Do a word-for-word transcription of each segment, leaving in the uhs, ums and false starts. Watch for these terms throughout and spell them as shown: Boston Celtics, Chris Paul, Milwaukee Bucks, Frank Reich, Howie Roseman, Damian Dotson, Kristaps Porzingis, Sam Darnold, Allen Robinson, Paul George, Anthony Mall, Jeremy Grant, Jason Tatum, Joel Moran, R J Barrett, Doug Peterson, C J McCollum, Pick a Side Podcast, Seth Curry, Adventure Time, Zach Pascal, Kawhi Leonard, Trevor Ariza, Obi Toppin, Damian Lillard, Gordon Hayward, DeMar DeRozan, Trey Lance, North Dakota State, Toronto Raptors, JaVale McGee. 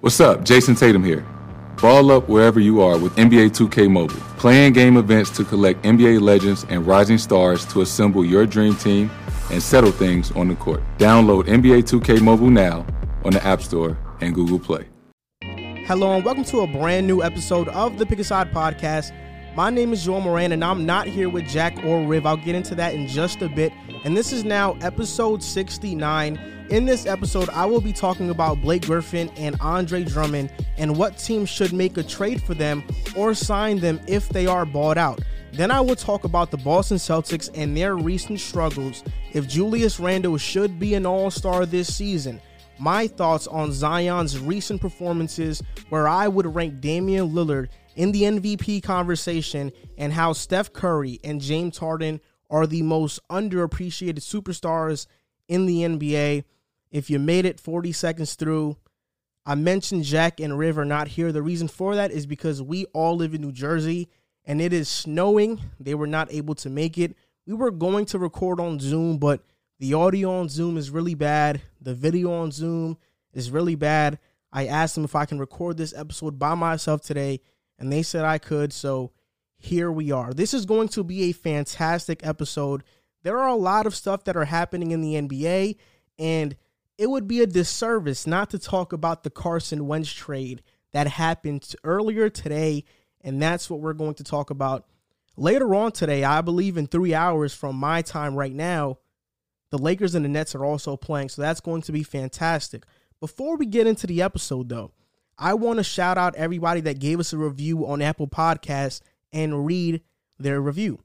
What's up? Jason Tatum here. Ball up wherever you are with N B A two K Mobile. Playing game events to collect N B A legends and rising stars to assemble your dream team and settle things on the court. Download N B A two K Mobile now on the App Store and Google Play. Hello and welcome to a brand new episode of the Pick a Side Podcast. My name is Joel Moran and I'm not here with Jack or Riv. I'll get into that in just a bit. And this is now episode sixty-nine. In this episode, I will be talking about Blake Griffin and Andre Drummond and what teams should make a trade for them or sign them if they are bought out. Then I will talk about the Boston Celtics and their recent struggles, if Julius Randle should be an all-star this season, my thoughts on Zion's recent performances, where I would rank Damian Lillard in the M V P conversation, and how Steph Curry and James Harden are the most underappreciated superstars in the N B A. If you made it forty seconds through, I mentioned Jack and Riv are not here. The reason for that is because we all live in New Jersey and it is snowing. They were not able to make it. We were going to record on Zoom, but the audio on Zoom is really bad. The video on Zoom is really bad. I asked them if I can record this episode by myself today, and they said I could, so here we are. This is going to be a fantastic episode. There are a lot of stuff that are happening in the N B A, and it would be a disservice not to talk about the Carson Wentz trade that happened earlier today, and that's what we're going to talk about later on today. I believe in three hours from my time right now, the Lakers and the Nets are also playing, so that's going to be fantastic. Before we get into the episode, though, I want to shout out everybody that gave us a review on Apple Podcasts and read their review.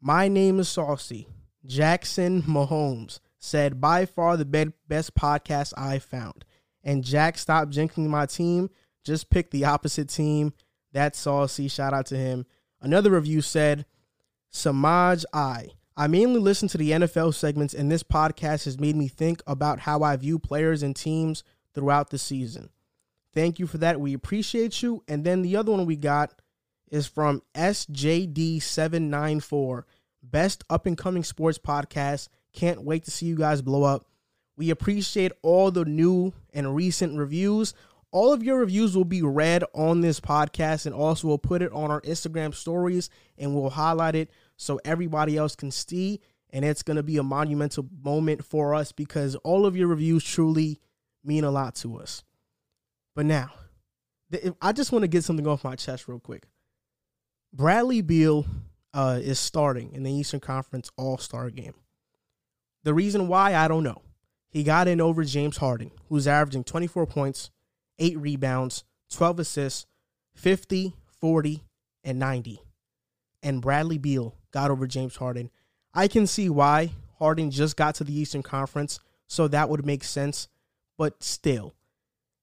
My name is Saucy. Jackson Mahomes said, by far the best podcast I found. And Jack, stop jinxing my team. Just pick the opposite team. That's Saucy. Shout out to him. Another review said, Samaj I. I mainly listen to the N F L segments, and this podcast has made me think about how I view players and teams throughout the season. Thank you for that. We appreciate you. And then the other one we got is from S J D seven nine four. Best up-and-coming sports podcast. Can't wait to see you guys blow up. We appreciate all the new and recent reviews. All of your reviews will be read on this podcast, and also we'll put it on our Instagram stories and we'll highlight it so everybody else can see. And it's going to be a monumental moment for us because all of your reviews truly mean a lot to us. But now, I just want to get something off my chest real quick. Bradley Beal uh, is starting in the Eastern Conference All-Star game. The reason why, I don't know. He got in over James Harden, who's averaging twenty-four points, eight rebounds, twelve assists, fifty, forty, and ninety. And Bradley Beal got over James Harden. I can see why. Harden just got to the Eastern Conference, so that would make sense. But still,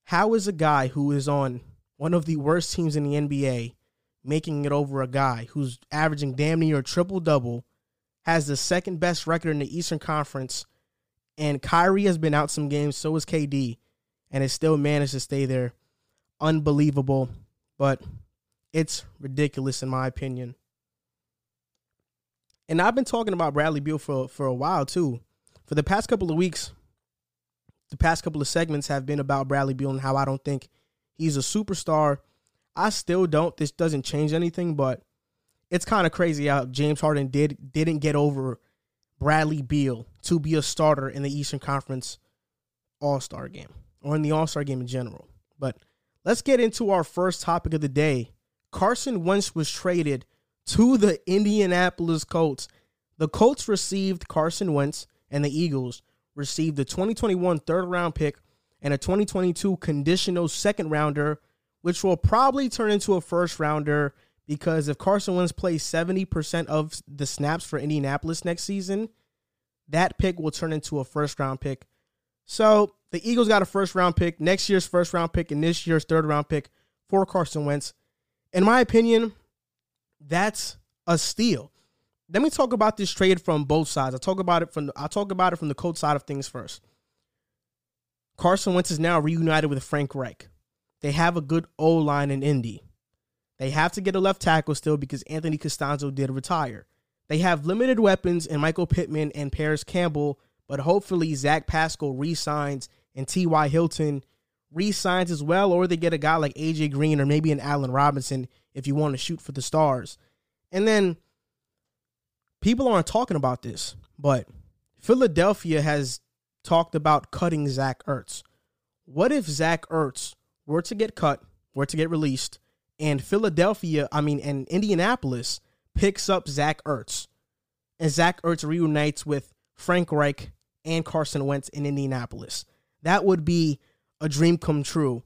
how is a guy who is on one of the worst teams in the N B A making it over a guy who's averaging damn near a triple-double, has the second best record in the Eastern Conference, and Kyrie has been out some games, so is K D, and it still managed to stay there. Unbelievable, but it's ridiculous in my opinion. And I've been talking about Bradley Beal for, for a while too. For the past couple of weeks, the past couple of segments have been about Bradley Beal and how I don't think he's a superstar. I still don't. This doesn't change anything, but it's kind of crazy how James Harden did, didn't get over Bradley Beal to be a starter in the Eastern Conference All-Star game or in the All-Star game in general. But let's get into our first topic of the day. Carson Wentz was traded to the Indianapolis Colts. The Colts received Carson Wentz, and the Eagles received the twenty twenty-one third-round pick and a twenty twenty-two conditional second-rounder, which will probably turn into a first-rounder because if Carson Wentz plays seventy percent of the snaps for Indianapolis next season, that pick will turn into a first-round pick. So the Eagles got a first-round pick, next year's first-round pick, and this year's third-round pick for Carson Wentz. In my opinion, that's a steal. Let me talk about this trade from both sides. I'll talk about it from, I'll talk about it from the Colts side of things first. Carson Wentz is now reunited with Frank Reich. They have a good O-line in Indy. They have to get a left tackle still because Anthony Costanzo did retire. They have limited weapons in Michael Pittman and Paris Campbell, but hopefully Zach Pascal re-signs and T Y Hilton re-signs as well, or they get a guy like A J Green or maybe an Allen Robinson if you want to shoot for the stars. And then people aren't talking about this, but Philadelphia has talked about cutting Zach Ertz. What if Zach Ertz were to get cut, were to get released, and Philadelphia, I mean, and Indianapolis picks up Zach Ertz, and Zach Ertz reunites with Frank Reich and Carson Wentz in Indianapolis? That would be a dream come true.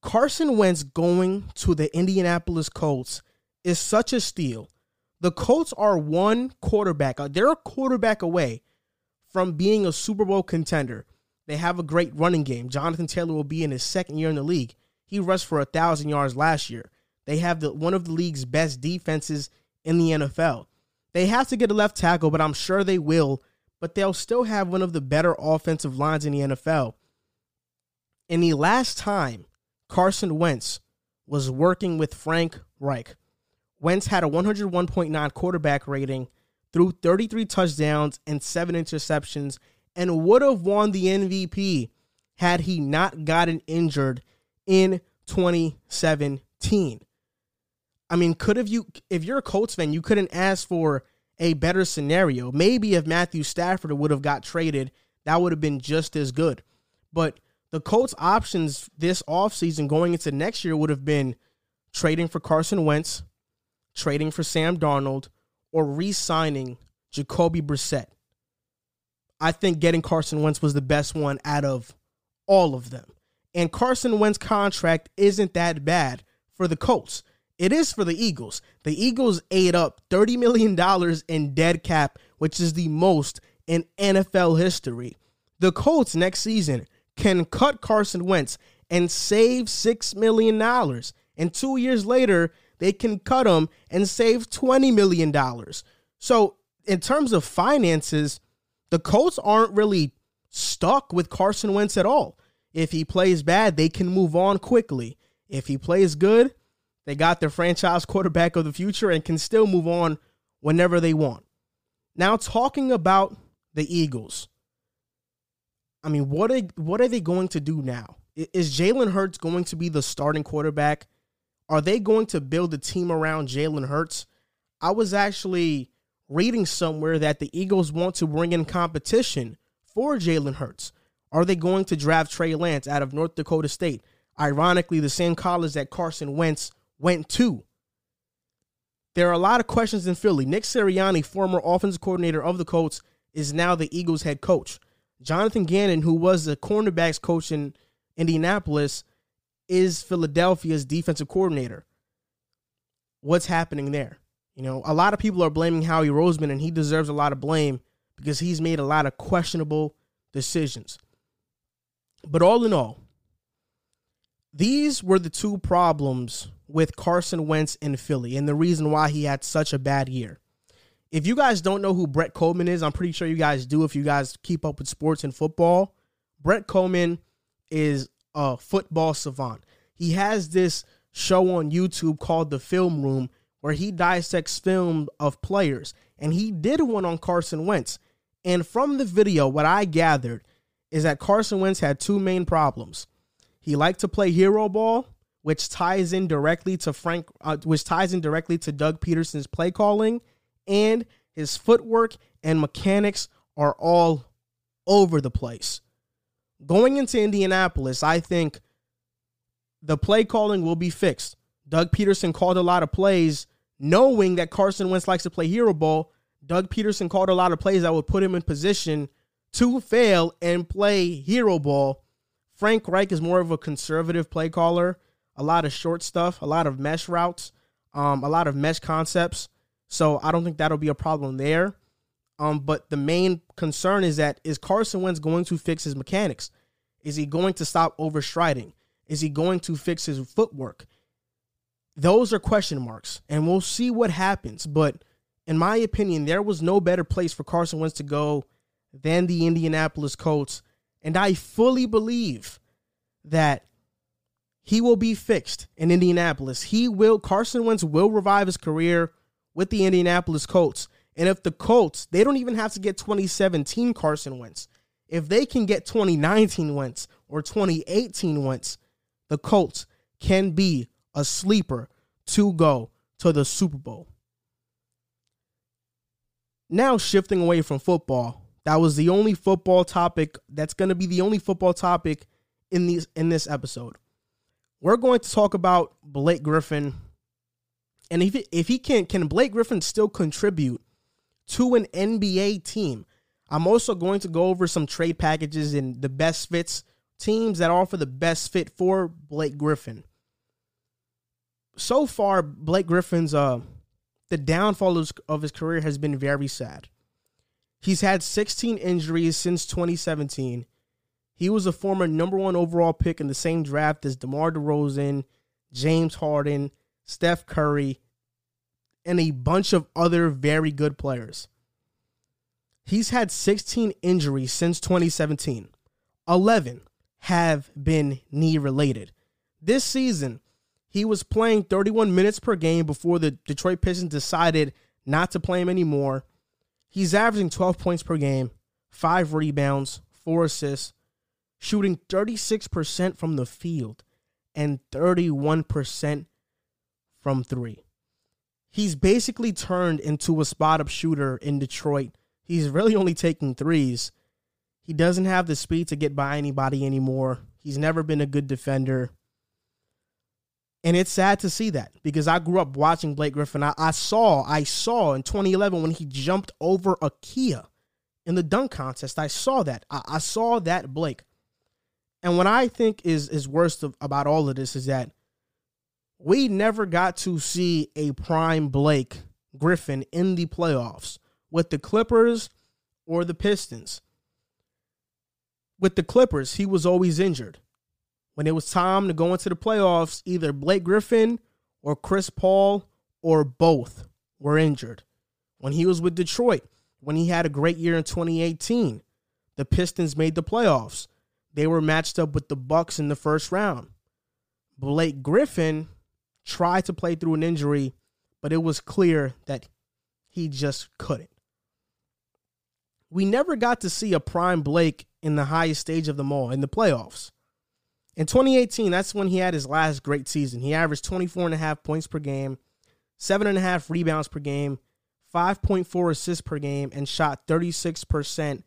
Carson Wentz going to the Indianapolis Colts is such a steal. The Colts are one quarterback. They're a quarterback away from being a Super Bowl contender. They have a great running game. Jonathan Taylor will be in his second year in the league. He rushed for one thousand yards last year. They have the, one of the league's best defenses in the N F L. They have to get a left tackle, but I'm sure they will. But they'll still have one of the better offensive lines in the N F L. And the last time Carson Wentz was working with Frank Reich, Wentz had a one oh one point nine quarterback rating, threw thirty-three touchdowns and seven interceptions, and would have won the M V P had he not gotten injured in twenty seventeen. I mean, could have you, if you're a Colts fan, you couldn't ask for a better scenario. Maybe if Matthew Stafford would have got traded, that would have been just as good. But the Colts' options this offseason going into next year would have been trading for Carson Wentz, trading for Sam Darnold, or re-signing Jacoby Brissett. I think getting Carson Wentz was the best one out of all of them. And Carson Wentz's contract isn't that bad for the Colts. It is for the Eagles. The Eagles ate up thirty million dollars in dead cap, which is the most in N F L history. The Colts next season can cut Carson Wentz and save six million dollars. And two years later, they can cut him and save twenty million dollars. So in terms of finances, the Colts aren't really stuck with Carson Wentz at all. If he plays bad, they can move on quickly. If he plays good, they got their franchise quarterback of the future and can still move on whenever they want. Now, talking about the Eagles, I mean, what are, what are they going to do now? Is Jalen Hurts going to be the starting quarterback? Are they going to build a team around Jalen Hurts? I was actually reading somewhere that the Eagles want to bring in competition for Jalen Hurts. Are they going to draft Trey Lance out of North Dakota State? Ironically, the same college that Carson Wentz went to. There are a lot of questions in Philly. Nick Sirianni, former offensive coordinator of the Colts, is now the Eagles head coach. Jonathan Gannon, who was the cornerbacks coach in Indianapolis, is Philadelphia's defensive coordinator. What's happening there? You know, a lot of people are blaming Howie Roseman, and he deserves a lot of blame because he's made a lot of questionable decisions. But all in all, these were the two problems with Carson Wentz in Philly and the reason why he had such a bad year. If you guys don't know who Brett Coleman is, I'm pretty sure you guys do if you guys keep up with sports and football. Brett Coleman is a football savant. He has this show on YouTube called The Film Room where he dissects film of players, and he did one on Carson Wentz. And from the video, what I gathered is that Carson Wentz had two main problems. He liked to play hero ball, which ties in directly to Frank, uh, which ties in directly to Doug Peterson's play calling, and his footwork and mechanics are all over the place. Going into Indianapolis, I think the play calling will be fixed. Doug Peterson called a lot of plays knowing that Carson Wentz likes to play hero ball. Doug Peterson called a lot of plays that would put him in position to fail and play hero ball. Frank Reich is more of a conservative play caller. A lot of short stuff, a lot of mesh routes, um, a lot of mesh concepts. So I don't think that'll be a problem there. Um, but the main concern is that is Carson Wentz going to fix his mechanics? Is he going to stop overstriding? Is he going to fix his footwork? Those are question marks, and we'll see what happens. But in my opinion, there was no better place for Carson Wentz to go than the Indianapolis Colts. And I fully believe that he will be fixed in Indianapolis. He will, Carson Wentz will revive his career with the Indianapolis Colts. And if the Colts, they don't even have to get twenty seventeen Carson Wentz. If they can get twenty nineteen Wentz or twenty eighteen Wentz, the Colts can be a sleeper to go to the Super Bowl. Now shifting away from football, that was the only football topic. That's going to be the only football topic in these in this episode. We're going to talk about Blake Griffin, and if he, if he can, can Blake Griffin still contribute to an N B A team? I'm also going to go over some trade packages and the best fits, teams that offer the best fit for Blake Griffin. So far, Blake Griffin's uh, the downfall of his career has been very sad. He's had sixteen injuries since twenty seventeen. He was a former number one overall pick in the same draft as DeMar DeRozan, James Harden, Steph Curry, and a bunch of other very good players. He's had sixteen injuries since twenty seventeen. eleven have been knee-related. This season, he was playing thirty-one minutes per game before the Detroit Pistons decided not to play him anymore. He's averaging twelve points per game, five rebounds, four assists, shooting thirty-six percent from the field and thirty-one percent from three. He's basically turned into a spot-up shooter in Detroit. He's really only taking threes. He doesn't have the speed to get by anybody anymore. He's never been a good defender. And it's sad to see that, because I grew up watching Blake Griffin. I, I saw, I saw in twenty eleven when he jumped over a Kia in the dunk contest. I saw that. I, I saw that Blake. And what I think is, is worst of, about all of this is that we never got to see a prime Blake Griffin in the playoffs with the Clippers or the Pistons. With the Clippers, he was always injured. When it was time to go into the playoffs, either Blake Griffin or Chris Paul or both were injured. When he was with Detroit, when he had a great year in twenty eighteen, the Pistons made the playoffs. They were matched up with the Bucks in the first round. Blake Griffin tried to play through an injury, but it was clear that he just couldn't. We never got to see a prime Blake in the highest stage of them all, in the playoffs. In twenty eighteen, that's when he had his last great season. He averaged twenty-four point five points per game, seven point five rebounds per game, five point four assists per game, and shot thirty-six percent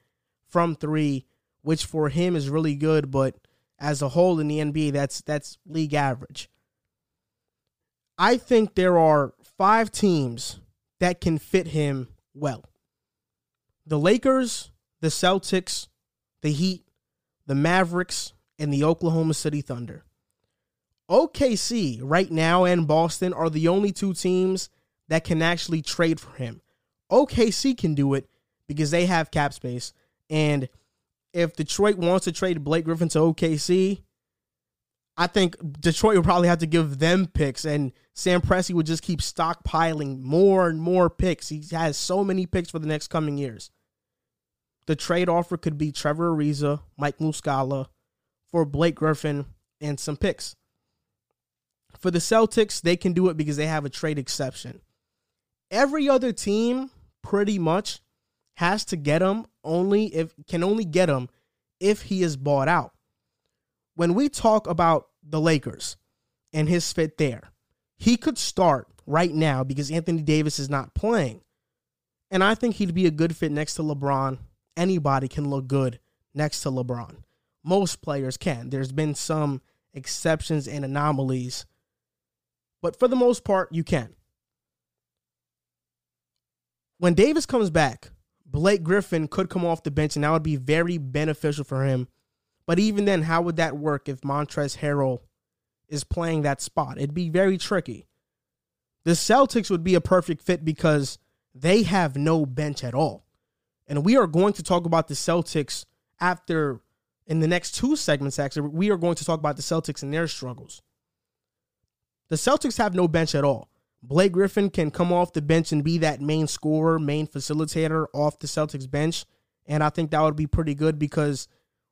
from three, which for him is really good, but as a whole in the N B A, that's that's league average. I think there are five teams that can fit him well. The Lakers, the Celtics, the Heat, the Mavericks, and the Oklahoma City Thunder. O K C right now and Boston are the only two teams that can actually trade for him. O K C can do it because they have cap space. And if Detroit wants to trade Blake Griffin to O K C, I think Detroit would probably have to give them picks. And Sam Presti would just keep stockpiling more and more picks. He has so many picks for the next coming years. The trade offer could be Trevor Ariza, Mike Muscala, for Blake Griffin and some picks. For the Celtics, they can do it because they have a trade exception. Every other team pretty much has to get him only if can only get him if he is bought out. When we talk about the Lakers and his fit there, he could start right now because Anthony Davis is not playing. And I think he'd be a good fit next to LeBron. Anybody can look good next to LeBron. Most players can. There's been some exceptions and anomalies, but for the most part, you can. When Davis comes back, Blake Griffin could come off the bench, and that would be very beneficial for him. But even then, how would that work if Montrezl Harrell is playing that spot? It'd be very tricky. The Celtics would be a perfect fit because they have no bench at all. And we are going to talk about the Celtics after... In the next two segments, actually, we are going to talk about the Celtics and their struggles. The Celtics have no bench at all. Blake Griffin can come off the bench and be that main scorer, main facilitator off the Celtics bench. And I think that would be pretty good because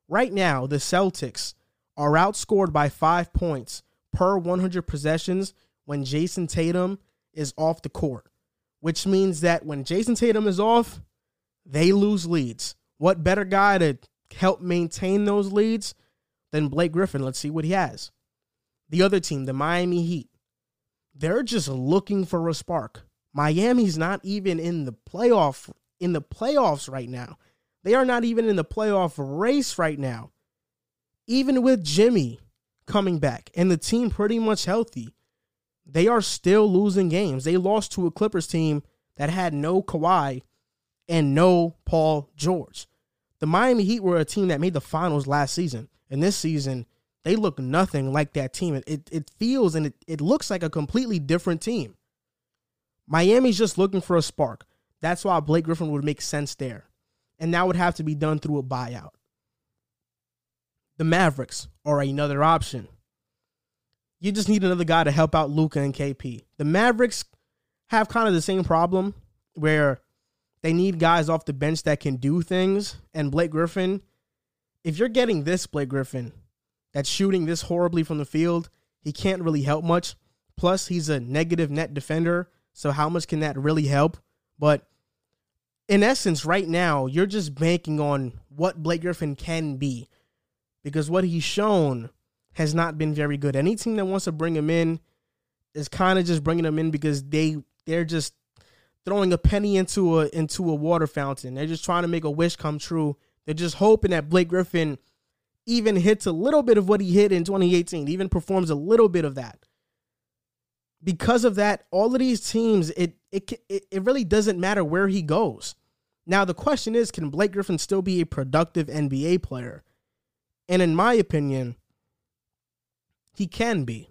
right now the Celtics are outscored by five points per one hundred possessions when Jason Tatum is off the court, which means that when Jason Tatum is off, they lose leads. What better guy to help maintain those leads, then Blake Griffin, let's see what he has. The other team, the Miami Heat, they're just looking for a spark. Miami's not even in the playoff in the playoffs right now. They are not even in the playoff race right now. Even with Jimmy coming back and the team pretty much healthy, they are still losing games. They lost to a Clippers team that had no Kawhi and no Paul George. The Miami Heat were a team that made the finals last season. And this season, they look nothing like that team. It, it, it feels and it, it looks like a completely different team. Miami's just looking for a spark. That's why Blake Griffin would make sense there. And that would have to be done through a buyout. The Mavericks are another option. You just need another guy to help out Luka and K P. The Mavericks have kind of the same problem where they need guys off the bench that can do things. And Blake Griffin, if you're getting this Blake Griffin that's shooting this horribly from the field, he can't really help much. Plus, he's a negative net defender, so how much can that really help? But in essence, right now, you're just banking on what Blake Griffin can be, because what he's shown has not been very good. Any team that wants to bring him in is kind of just bringing him in because they, they're just throwing a penny into a, into a water fountain. They're just trying to make a wish come true. They're just hoping that Blake Griffin even hits a little bit of what he hit in twenty eighteen, even performs a little bit of that. Because of that, all of these teams, it it it really doesn't matter where he goes. Now, the question is, can Blake Griffin still be a productive N B A player? And in my opinion, he can be.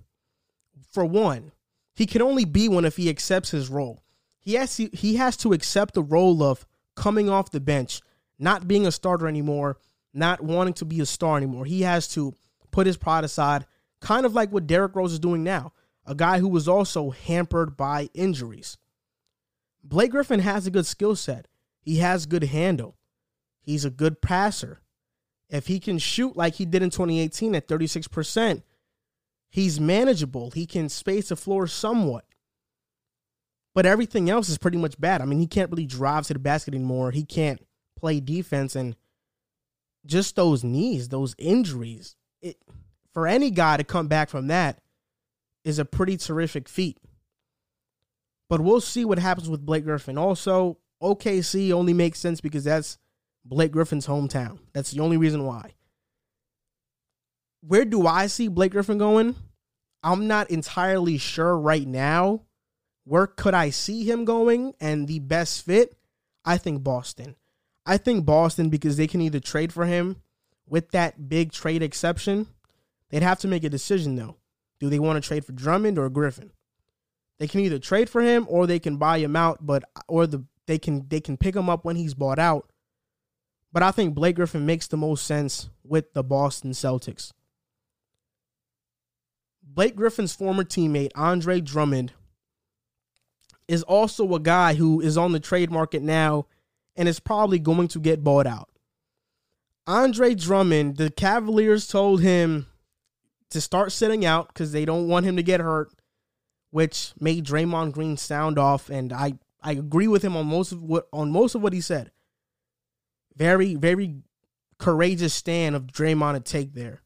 For one, he can only be one if he accepts his role. He has to, he has to accept the role of coming off the bench, not being a starter anymore, not wanting to be a star anymore. He has to put his pride aside, kind of like what Derrick Rose is doing now, a guy who was also hampered by injuries. Blake Griffin has a good skill set. He has good handle. He's a good passer. If he can shoot like he did in twenty eighteen at thirty-six percent, he's manageable. He can space the floor somewhat. But everything else is pretty much bad. I mean, he can't really drive to the basket anymore. He can't play defense. And just those knees, those injuries, it, for any guy to come back from that is a pretty terrific feat. But we'll see what happens with Blake Griffin. Also, O K C only makes sense because that's Blake Griffin's hometown. That's the only reason why. Where do I see Blake Griffin going? I'm not entirely sure right now. Where could I see him going and the best fit? I think Boston. I think Boston because they can either trade for him with that big trade exception. They'd have to make a decision, though. Do they want to trade for Drummond or Griffin? They can either trade for him or they can buy him out, but or the they can they can pick him up when he's bought out. But I think Blake Griffin makes the most sense with the Boston Celtics. Blake Griffin's former teammate, Andre Drummond, is also a guy who is on the trade market now and is probably going to get bought out. Andre Drummond, the Cavaliers told him to start sitting out because they don't want him to get hurt, which made Draymond Green sound off, and I, I agree with him on most of what on most of what he said. Very, very courageous stand of Draymond to take there.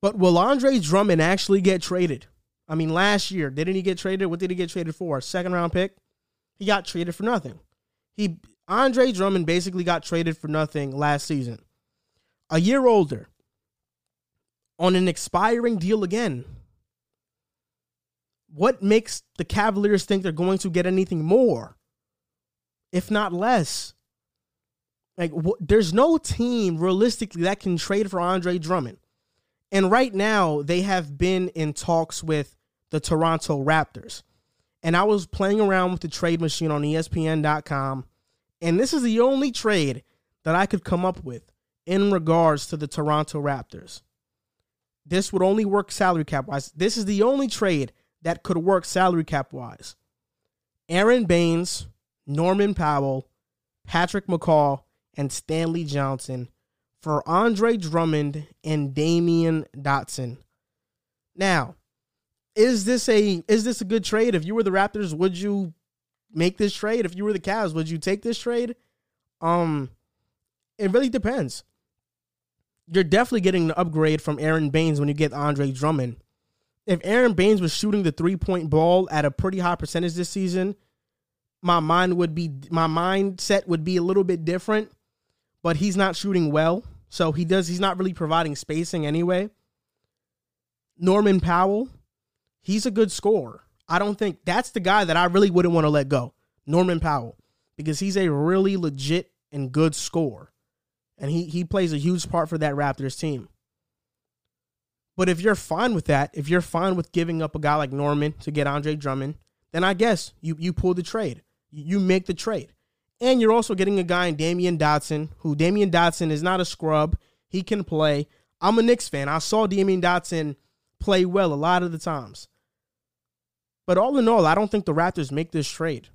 But will Andre Drummond actually get traded? I mean, last year, didn't he get traded? What did he get traded for? A second-round pick? He got traded for nothing. He Andre Drummond basically got traded for nothing last season. A year older, on an expiring deal again. What makes the Cavaliers think they're going to get anything more, if not less? Like, wh- there's no team realistically that can trade for Andre Drummond. And right now, they have been in talks with the Toronto Raptors. And I was playing around with the trade machine on E S P N dot com. And this is the only trade that I could come up with in regards to the Toronto Raptors. This would only work salary cap-wise. This is the only trade that could work salary cap-wise. Aaron Baines, Norman Powell, Patrick McCall, and Stanley Johnson for Andre Drummond and Damian Dotson. Now, is this a is this a good trade? If you were the Raptors, would you make this trade? If you were the Cavs, would you take this trade? Um, It really depends. You're definitely getting an upgrade from Aaron Baines when you get Andre Drummond. If Aaron Baines was shooting the three-point ball at a pretty high percentage this season, my mind would be my mindset would be a little bit different, but he's not shooting well, so he does he's not really providing spacing anyway. Norman Powell, he's a good scorer. I don't think that's the guy that I really wouldn't want to let go, Norman Powell, because he's a really legit and good scorer. And he he plays a huge part for that Raptors team. But if you're fine with that, if you're fine with giving up a guy like Norman to get Andre Drummond, then I guess you you pull the trade. You make the trade. And you're also getting a guy in Damian Dotson, who Damian Dotson is not a scrub. He can play. I'm a Knicks fan. I saw Damian Dotson play well a lot of the times. But all in all, I don't think the Raptors make this trade.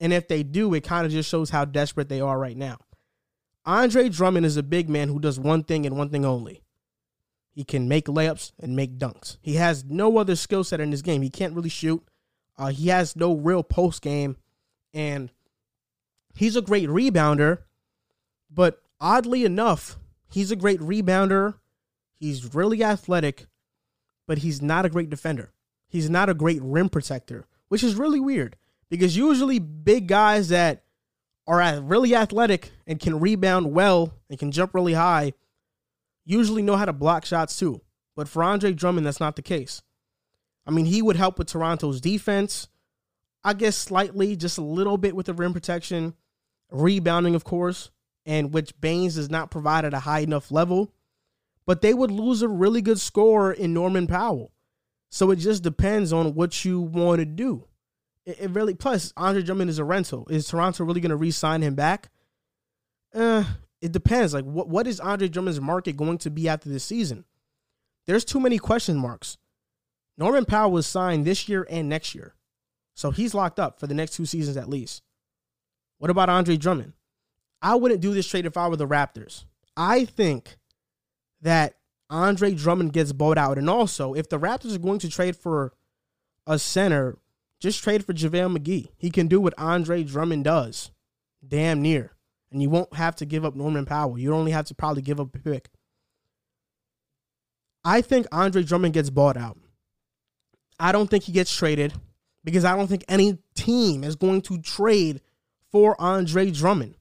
And if they do, it kind of just shows how desperate they are right now. Andre Drummond is a big man who does one thing and one thing only. He can make layups and make dunks. He has no other skill set in this game. He can't really shoot. Uh, he has no real post game. And he's a great rebounder. But oddly enough, he's a great rebounder. He's really athletic. But he's not a great defender. He's not a great rim protector, which is really weird. Because usually big guys that are really athletic and can rebound well and can jump really high, usually know how to block shots too. But for Andre Drummond, that's not the case. I mean, he would help with Toronto's defense, I guess slightly, just a little bit with the rim protection, rebounding, of course, and which Baines does not provide at a high enough level. But they would lose a really good scorer in Norman Powell. So it just depends on what you want to do. It really, plus Andre Drummond is a rental. Is Toronto really going to re-sign him back? Uh, it depends. Like, what what is Andre Drummond's market going to be after this season? There's too many question marks. Norman Powell was signed this year and next year, so he's locked up for the next two seasons at least. What about Andre Drummond? I wouldn't do this trade if I were the Raptors. I think that Andre Drummond gets bought out, and also if the Raptors are going to trade for a center, just trade for JaVale McGee. He can do what Andre Drummond does, damn near. And you won't have to give up Norman Powell. You only have to probably give up a pick. I think Andre Drummond gets bought out. I don't think he gets traded because I don't think any team is going to trade for Andre Drummond.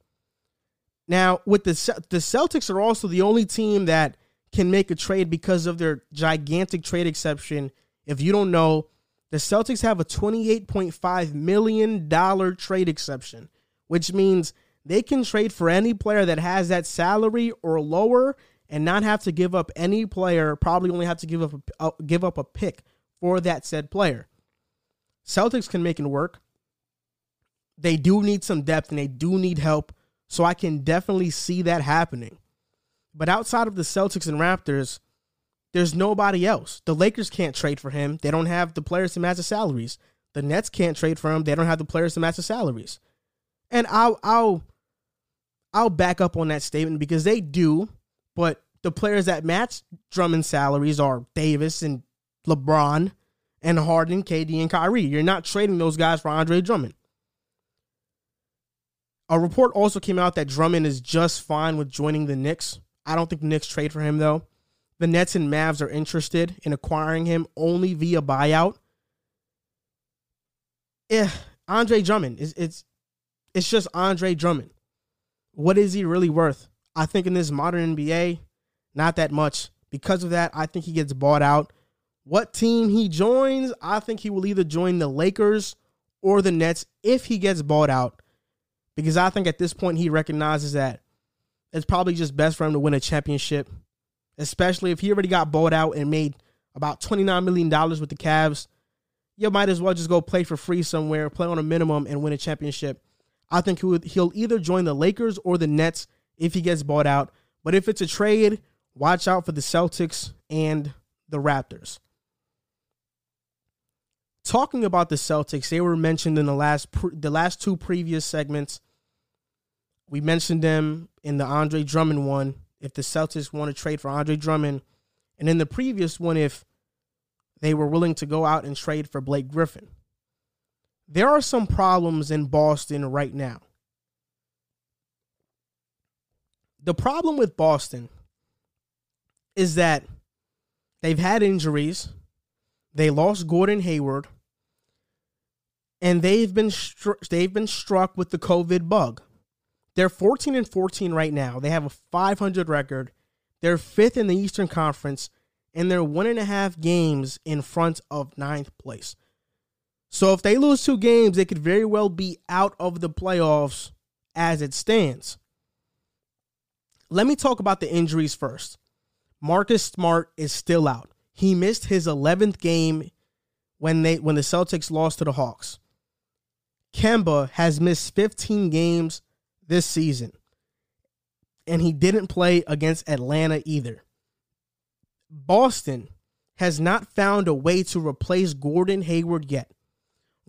Now, with the the Celtics are also the only team that can make a trade because of their gigantic trade exception. If you don't know, the Celtics have a twenty-eight point five million dollars trade exception, which means they can trade for any player that has that salary or lower and not have to give up any player, probably only have to give up a, uh, give up a pick for that said player. Celtics can make it work. They do need some depth and they do need help, so I can definitely see that happening. But outside of the Celtics and Raptors, there's nobody else. The Lakers can't trade for him. They don't have the players to match the salaries. The Nets can't trade for him. They don't have the players to match the salaries. And I'll I'll I'll back up on that statement because they do, but the players that match Drummond's salaries are Davis and LeBron and Harden, K D, and Kyrie. You're not trading those guys for Andre Drummond. A report also came out that Drummond is just fine with joining the Knicks. I don't think the Knicks trade for him, though. The Nets and Mavs are interested in acquiring him only via buyout. Eh, Andre Drummond, it's, it's, it's just Andre Drummond. What is he really worth? I think in this modern N B A, not that much. Because of that, I think he gets bought out. What team he joins, I think he will either join the Lakers or the Nets if he gets bought out. Because I think at this point he recognizes that it's probably just best for him to win a championship. Especially if he already got bought out and made about twenty-nine million dollars with the Cavs, you might as well just go play for free somewhere, play on a minimum, and win a championship. I think he'll either join the Lakers or the Nets if he gets bought out. But if it's a trade, watch out for the Celtics and the Raptors. Talking about the Celtics, they were mentioned in the last the last two previous segments. We mentioned them in the Andre Drummond one, if the Celtics want to trade for Andre Drummond. And in the previous one, if they were willing to go out and trade for Blake Griffin. There are some problems in Boston right now. the problem with Boston is that they've had injuries. They lost Gordon Hayward. And they've been str- they've been struck with the COVID bug. They're fourteen and fourteen right now. They have a five hundred record. They're fifth in the Eastern Conference, and they're one and a half games in front of ninth place. So if they lose two games, they could very well be out of the playoffs as it stands. Let me talk about the injuries first. Marcus Smart is still out. He missed his eleventh game when they when the Celtics lost to the Hawks. Kemba has missed fifteen games this season, and he didn't play against Atlanta either. Boston has not found a way to replace Gordon Hayward yet.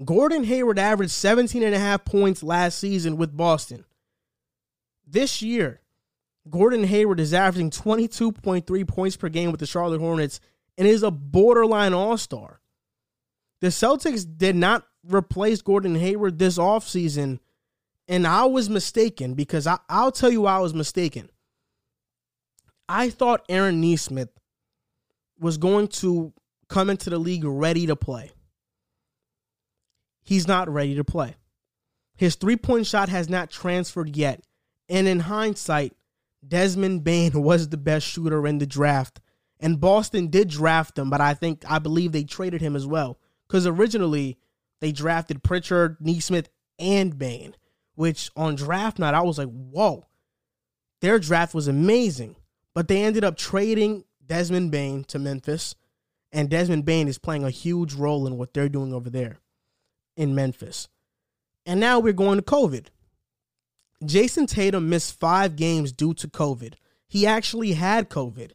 Gordon Hayward averaged seventeen point five points last season with Boston. This year, Gordon Hayward is averaging twenty-two point three points per game with the Charlotte Hornets and is a borderline all-star. The Celtics did not replace Gordon Hayward this offseason, and I was mistaken because I, I'll tell you why I was mistaken. I thought Aaron Nesmith was going to come into the league ready to play. He's not ready to play. His three-point shot has not transferred yet, and in hindsight, Desmond Bane was the best shooter in the draft, and Boston did draft him, but I think I believe they traded him as well because originally they drafted Pritchard, Nesmith, and Bane, which on draft night, I was like, whoa, their draft was amazing. But they ended up trading Desmond Bane to Memphis, and Desmond Bane is playing a huge role in what they're doing over there in Memphis. And now we're going to COVID. Jason Tatum missed five games due to COVID. He actually had COVID.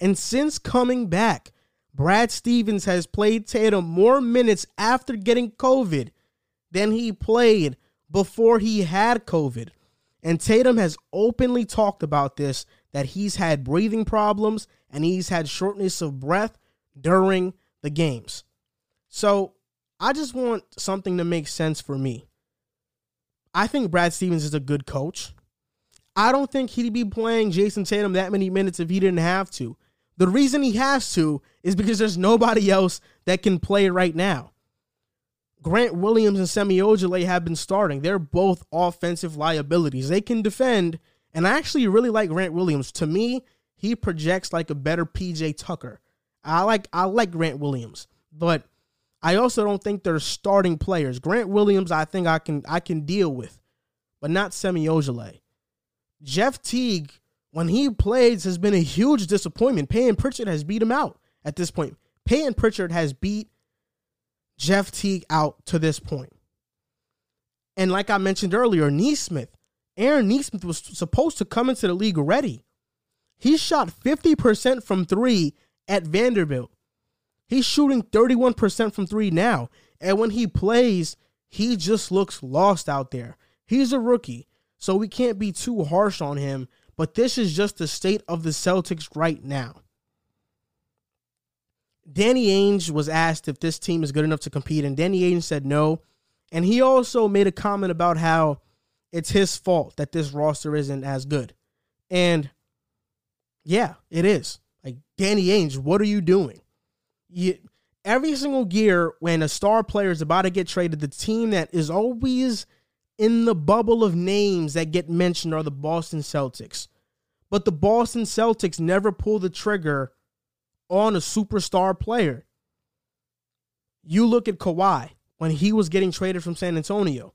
And since coming back, Brad Stevens has played Tatum more minutes after getting COVID than he played before he had COVID. And Tatum has openly talked about this, that he's had breathing problems and he's had shortness of breath during the games. So I just want something to make sense for me. I think Brad Stevens is a good coach. I don't think he'd be playing Jason Tatum that many minutes if he didn't have to. The reason he has to is because there's nobody else that can play right now. Grant Williams and Semi Ojeleye have been starting. They're both offensive liabilities. They can defend, and I actually really like Grant Williams. To me, he projects like a better P J Tucker. I like I like Grant Williams, but I also don't think they're starting players. Grant Williams, I think I can I can deal with, but not Semi Ojeleye. Jeff Teague, when he plays, has been a huge disappointment. Peyton Pritchard has beat him out at this point. Peyton Pritchard has beat Jeff Teague out to this point. And like I mentioned earlier, Nesmith, Aaron Nesmith was supposed to come into the league ready. He shot fifty percent from three at Vanderbilt. He's shooting thirty-one percent from three now. And when he plays, he just looks lost out there. He's a rookie, so we can't be too harsh on him. But this is just the state of the Celtics right now. Danny Ainge was asked if this team is good enough to compete, and Danny Ainge said no. And he also made a comment about how it's his fault that this roster isn't as good. And yeah, it is. Like, Danny Ainge, what are you doing? You, every single year when a star player is about to get traded, the team that is always in the bubble of names that get mentioned are the Boston Celtics. But the Boston Celtics never pull the trigger on a superstar player. You look at Kawhi when he was getting traded from San Antonio.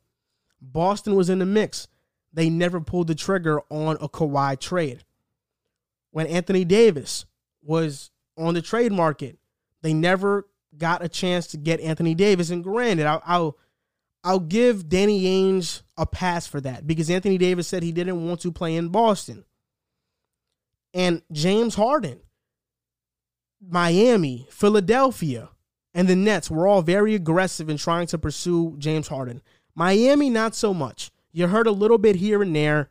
Boston was in the mix. They never pulled the trigger on a Kawhi trade. When Anthony Davis was on the trade market, they never got a chance to get Anthony Davis. And granted, I'll I'll, I'll give Danny Ainge a pass for that because Anthony Davis said he didn't want to play in Boston. And James Harden, Miami, Philadelphia, and the Nets were all very aggressive in trying to pursue James Harden. Miami, not so much. You heard a little bit here and there.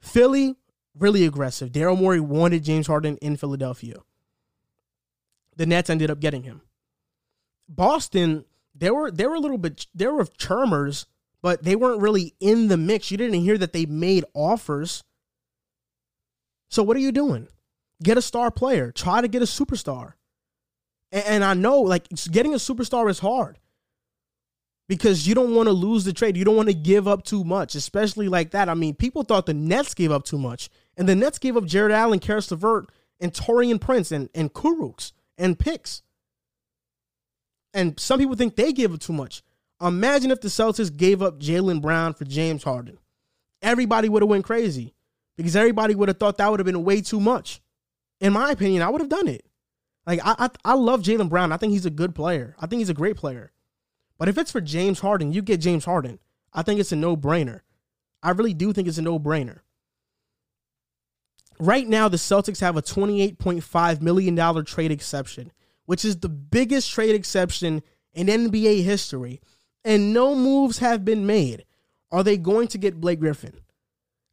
Philly, really aggressive. Daryl Morey wanted James Harden in Philadelphia. The Nets ended up getting him. Boston, there were there were a little bit there were churmurs, but they weren't really in the mix. You didn't hear that they made offers. So what are you doing? Get a star player. Try to get a superstar. And, and I know, like, getting a superstar is hard because you don't want to lose the trade. You don't want to give up too much, especially like that. I mean, people thought the Nets gave up too much, and the Nets gave up Jared Allen, Karis LeVert, and Taurean Prince, and, and Kurucs, and picks. And some people think they gave up too much. Imagine if the Celtics gave up Jaylen Brown for James Harden. Everybody would have went crazy because everybody would have thought that would have been way too much. In my opinion, I would have done it. Like, I, I, I love Jaylen Brown. I think he's a good player. I think he's a great player. But if it's for James Harden, you get James Harden. I think it's a no-brainer. I really do think it's a no-brainer. Right now, the Celtics have a twenty-eight point five million dollars trade exception, which is the biggest trade exception in N B A history, and no moves have been made. Are they going to get Blake Griffin?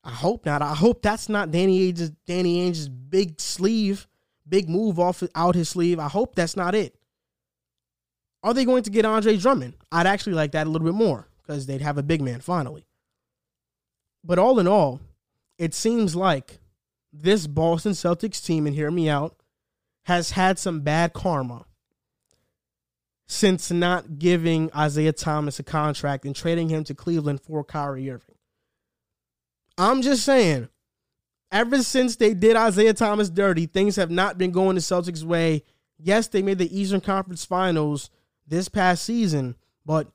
I hope not. I hope that's not Danny Ainge's, Danny Ainge's big sleeve, big move off out his sleeve. I hope that's not it. Are they going to get Andre Drummond? I'd actually like that a little bit more because they'd have a big man finally. But all in all, it seems like this Boston Celtics team, and hear me out, has had some bad karma since not giving Isaiah Thomas a contract and trading him to Cleveland for Kyrie Irving. I'm just saying, ever since they did Isaiah Thomas dirty, things have not been going the Celtics' way. Yes, they made the Eastern Conference Finals this past season, but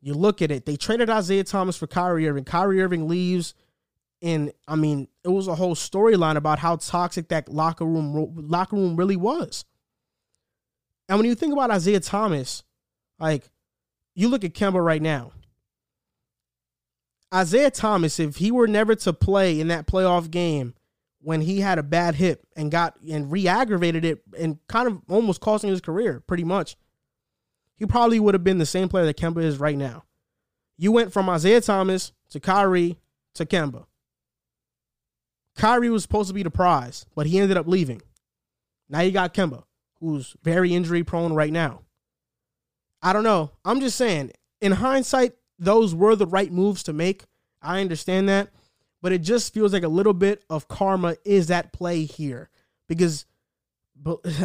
you look at it, they traded Isaiah Thomas for Kyrie Irving. Kyrie Irving leaves, and, I mean, it was a whole storyline about how toxic that locker room locker room really was. And when you think about Isaiah Thomas, like, you look at Kemba right now. Isaiah Thomas, if he were never to play in that playoff game when he had a bad hip and got and re-aggravated it and kind of almost costing his career pretty much, he probably would have been the same player that Kemba is right now. You went from Isaiah Thomas to Kyrie to Kemba. Kyrie was supposed to be the prize, but he ended up leaving. Now you got Kemba, who's very injury prone right now. I don't know. I'm just saying, in hindsight, those were the right moves to make. I understand that. But it just feels like a little bit of karma is at play here. Because,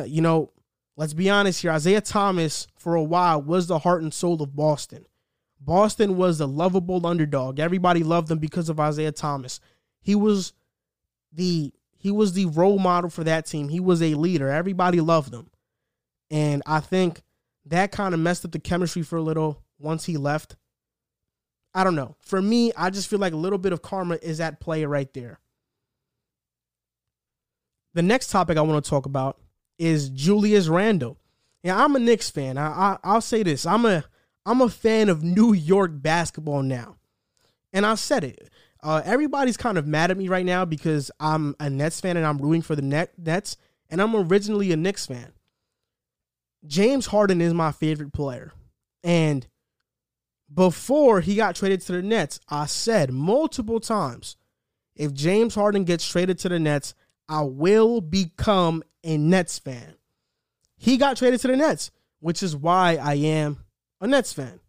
you know, let's be honest here. Isaiah Thomas, for a while, was the heart and soul of Boston. Boston was the lovable underdog. Everybody loved him because of Isaiah Thomas. He was the he was the role model for that team. He was a leader. Everybody loved him. And I think that kind of messed up the chemistry for a little once he left. I don't know. For me, I just feel like a little bit of karma is at play right there. The next topic I want to talk about is Julius Randle. Now, I'm a Knicks fan. I, I, I'll say this. I'm a I'm a fan of New York basketball now. And I've said it. Uh, everybody's kind of mad at me right now because I'm a Nets fan and I'm rooting for the Nets. And I'm originally a Knicks fan. James Harden is my favorite player. And before he got traded to the Nets, I said multiple times, if James Harden gets traded to the Nets, I will become a Nets fan. He got traded to the Nets, which is why I am a Nets fan.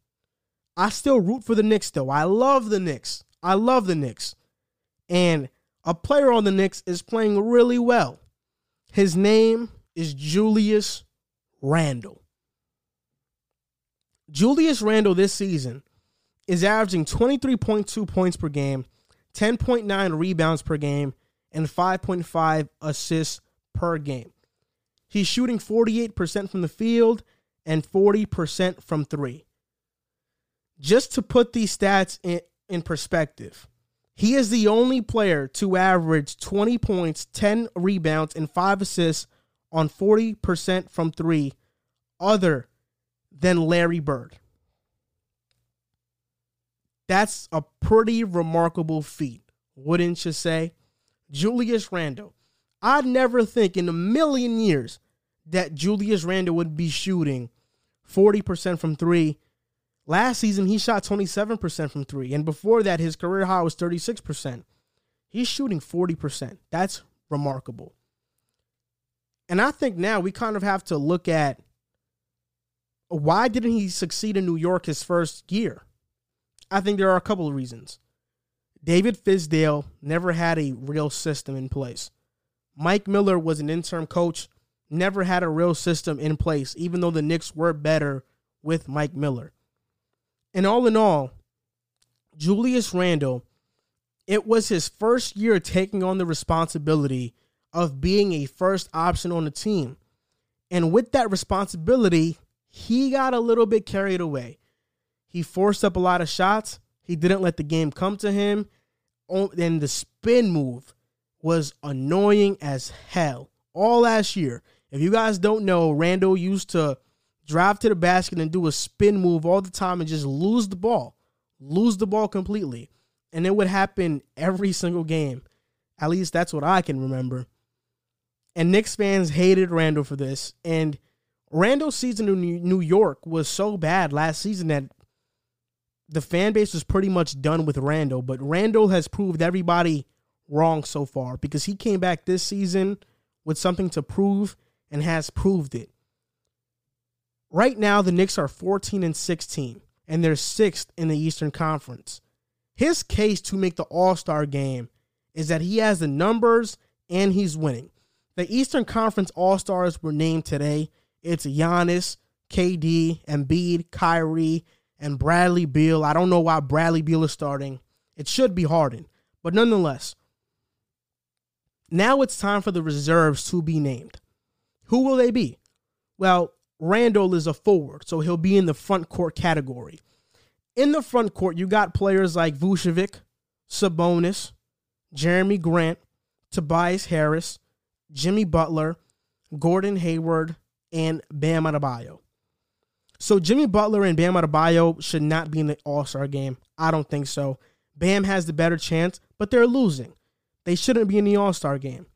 I still root for the Knicks, though. I love the Knicks. I love the Knicks. And a player on the Knicks is playing really well. His name is Julius Randle. Julius Randle this season is averaging twenty-three point two points per game, ten point nine rebounds per game, and five point five assists per game. He's shooting forty-eight percent from the field and forty percent from three. Just to put these stats in, in perspective, he is the only player to average twenty points, ten rebounds, and five assists on forty percent from three other than Larry Bird. That's a pretty remarkable feat, wouldn't you say? Julius Randle. I'd never think in a million years that Julius Randle would be shooting forty percent from three. Last season, he shot twenty-seven percent from three, and before that, his career high was thirty-six percent. He's shooting forty percent. That's remarkable. And I think now we kind of have to look at, why didn't he succeed in New York his first year? I think there are a couple of reasons. David Fizdale never had a real system in place. Mike Miller was an interim coach, never had a real system in place, even though the Knicks were better with Mike Miller. And all in all, Julius Randle, it was his first year taking on the responsibility of being a first option on the team. And with that responsibility, he got a little bit carried away. He forced up a lot of shots. He didn't let the game come to him. And the spin move was annoying as hell all last year. If you guys don't know, Randle used to drive to the basket and do a spin move all the time and just lose the ball. Lose the ball completely. And it would happen every single game. At least that's what I can remember. And Knicks fans hated Randle for this. And Randle's season in New York was so bad last season that the fan base was pretty much done with Randle, but Randle has proved everybody wrong so far because he came back this season with something to prove and has proved it. Right now, the Knicks are fourteen and sixteen, and they're sixth in the Eastern Conference. His case to make the All-Star game is that he has the numbers and he's winning. The Eastern Conference All-Stars were named today. It's Giannis, K D, Embiid, Kyrie, and Bradley Beal. I don't know why Bradley Beal is starting. It should be Harden. But nonetheless, now it's time for the reserves to be named. Who will they be? Well, Randle is a forward, so he'll be in the front court category. In the front court, you got players like Vucevic, Sabonis, Jeremy Grant, Tobias Harris, Jimmy Butler, Gordon Hayward, and Bam Adebayo. So Jimmy Butler and Bam Adebayo should not be in the All-Star game. I don't think so. Bam has the better chance, but they're losing. They shouldn't be in the All-Star game.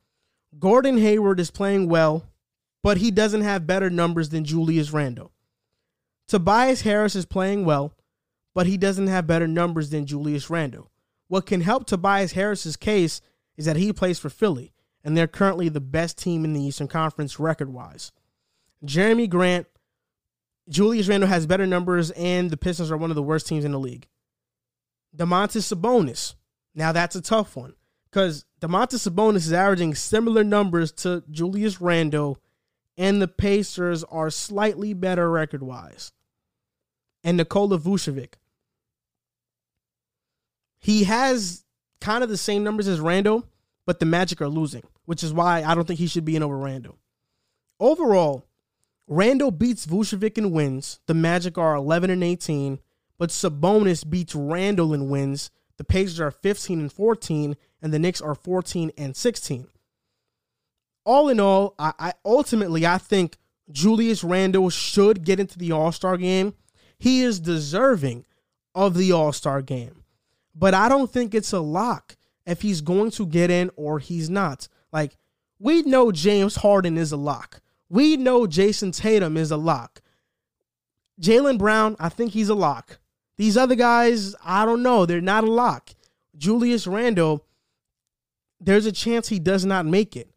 Gordon Hayward is playing well, but he doesn't have better numbers than Julius Randle. Tobias Harris is playing well, but he doesn't have better numbers than Julius Randle. What can help Tobias Harris's case is that he plays for Philly, and they're currently the best team in the Eastern Conference record-wise. Jeremy Grant, Julius Randle has better numbers, and the Pistons are one of the worst teams in the league. Domantas Sabonis. Now that's a tough one because Domantas Sabonis is averaging similar numbers to Julius Randle, and the Pacers are slightly better record-wise. And Nikola Vucevic. He has kind of the same numbers as Randle, but the Magic are losing, which is why I don't think he should be in over Randle. Overall, Randle beats Vucevic and wins. The Magic are eleven and eighteen, but Sabonis beats Randle and wins. The Pacers are fifteen and fourteen, and the Knicks are fourteen and sixteen. All in all, I, I ultimately I think Julius Randle should get into the All-Star game. He is deserving of the All-Star game, but I don't think it's a lock if he's going to get in or he's not. Like, we know James Harden is a lock. We know Jason Tatum is a lock. Jaylen Brown, I think he's a lock. These other guys, I don't know. They're not a lock. Julius Randle, there's a chance he does not make it.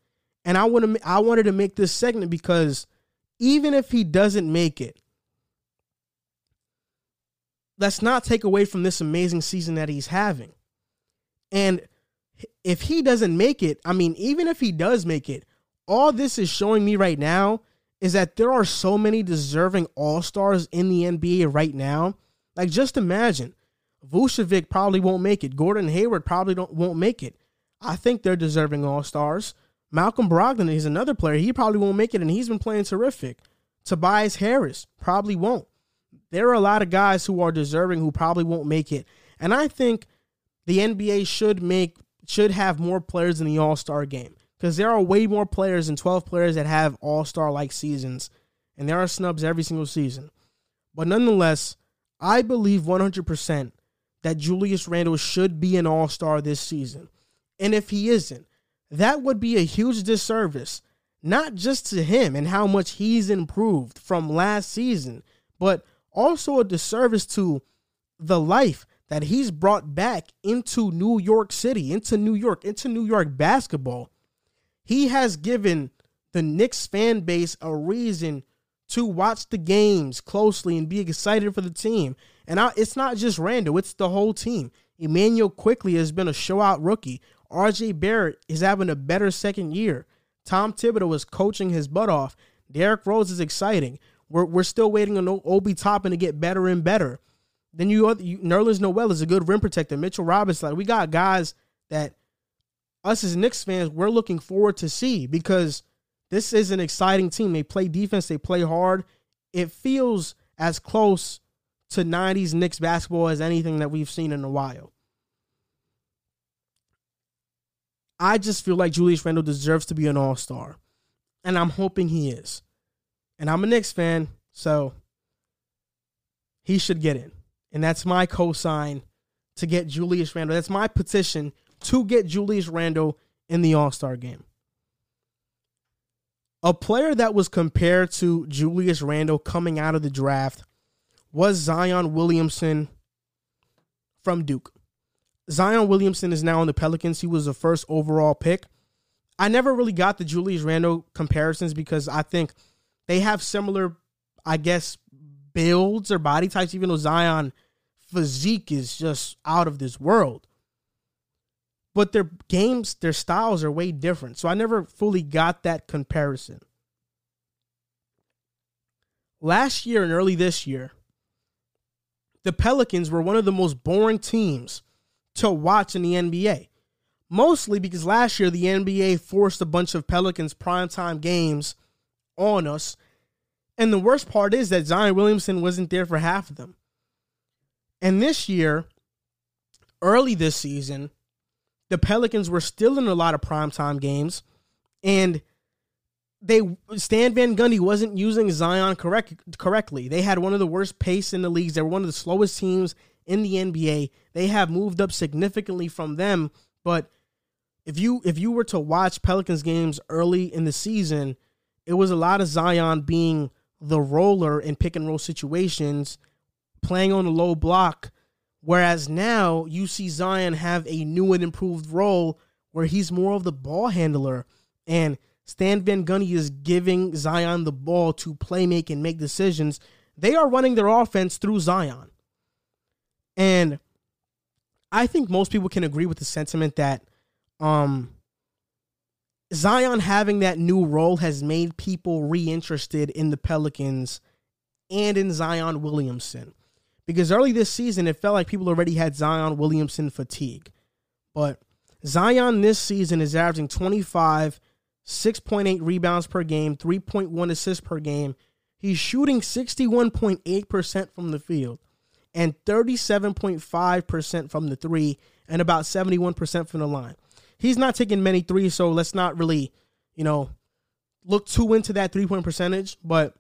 And I want to, I wanted to make this segment because even if he doesn't make it, let's not take away from this amazing season that he's having. And if he doesn't make it, I mean, even if he does make it, all this is showing me right now is that there are so many deserving all-stars in the N B A right now. Like, just imagine, Vucevic probably won't make it. Gordon Hayward probably don't, won't make it. I think they're deserving all-stars. Malcolm Brogdon is another player. He probably won't make it, and he's been playing terrific. Tobias Harris probably won't. There are a lot of guys who are deserving who probably won't make it. And I think the N B A should make should have more players in the all-star game, because there are way more players than twelve players that have all-star-like seasons, and there are snubs every single season. But nonetheless, I believe one hundred percent that Julius Randle should be an all-star this season. And if he isn't, that would be a huge disservice, not just to him and how much he's improved from last season, but also a disservice to the life that he's brought back into New York City, into New York, into New York basketball. He has given the Knicks fan base a reason to watch the games closely and be excited for the team. And I, it's not just Randle, it's the whole team. Emmanuel Quickley has been a showout rookie. R J Barrett is having a better second year. Tom Thibodeau is coaching his butt off. Derrick Rose is exciting. We're we're still waiting on Obi Toppin to get better and better. Then you, you Nerlens Noel is a good rim protector. Mitchell Robinson, like we got guys that us as Knicks fans we're looking forward to see because this is an exciting team. They play defense, they play hard. It feels as close to nineties Knicks basketball as anything that we've seen in a while. I just feel like Julius Randle deserves to be an all-star, and I'm hoping he is. And I'm a Knicks fan, so he should get in. And that's my cosign to get Julius Randle. That's my petition to get Julius Randle in the All-Star game. A player that was compared to Julius Randle coming out of the draft was Zion Williamson from Duke. Zion Williamson is now on the Pelicans. He was the first overall pick. I never really got the Julius Randle comparisons because I think they have similar, I guess, builds or body types, even though Zion physique is just out of this world. But their games, their styles are way different. So I never fully got that comparison. Last year and early this year, the Pelicans were one of the most boring teams to watch in the N B A. Mostly because last year the N B A forced a bunch of Pelicans primetime games on us. And the worst part is that Zion Williamson wasn't there for half of them. And this year, early this season, the Pelicans were still in a lot of primetime games, and they Stan Van Gundy wasn't using Zion correct, correctly. They had one of the worst pace in the leagues. They were one of the slowest teams in the N B A. They have moved up significantly from them, but if you if you were to watch Pelicans games early in the season, it was a lot of Zion being the roller in pick and roll situations, playing on a low block, whereas now you see Zion have a new and improved role where he's more of the ball handler, and Stan Van Gundy is giving Zion the ball to play make and make decisions. They are running their offense through Zion, and I think most people can agree with the sentiment that um, Zion having that new role has made people reinterested in the Pelicans and in Zion Williamson. Because early this season, it felt like people already had Zion Williamson fatigue. But Zion this season is averaging twenty-five, six point eight rebounds per game, three point one assists per game. He's shooting sixty-one point eight percent from the field and thirty-seven point five percent from the three and about seventy-one percent from the line. He's not taking many threes, so let's not really, you know, look too into that three-point percentage, but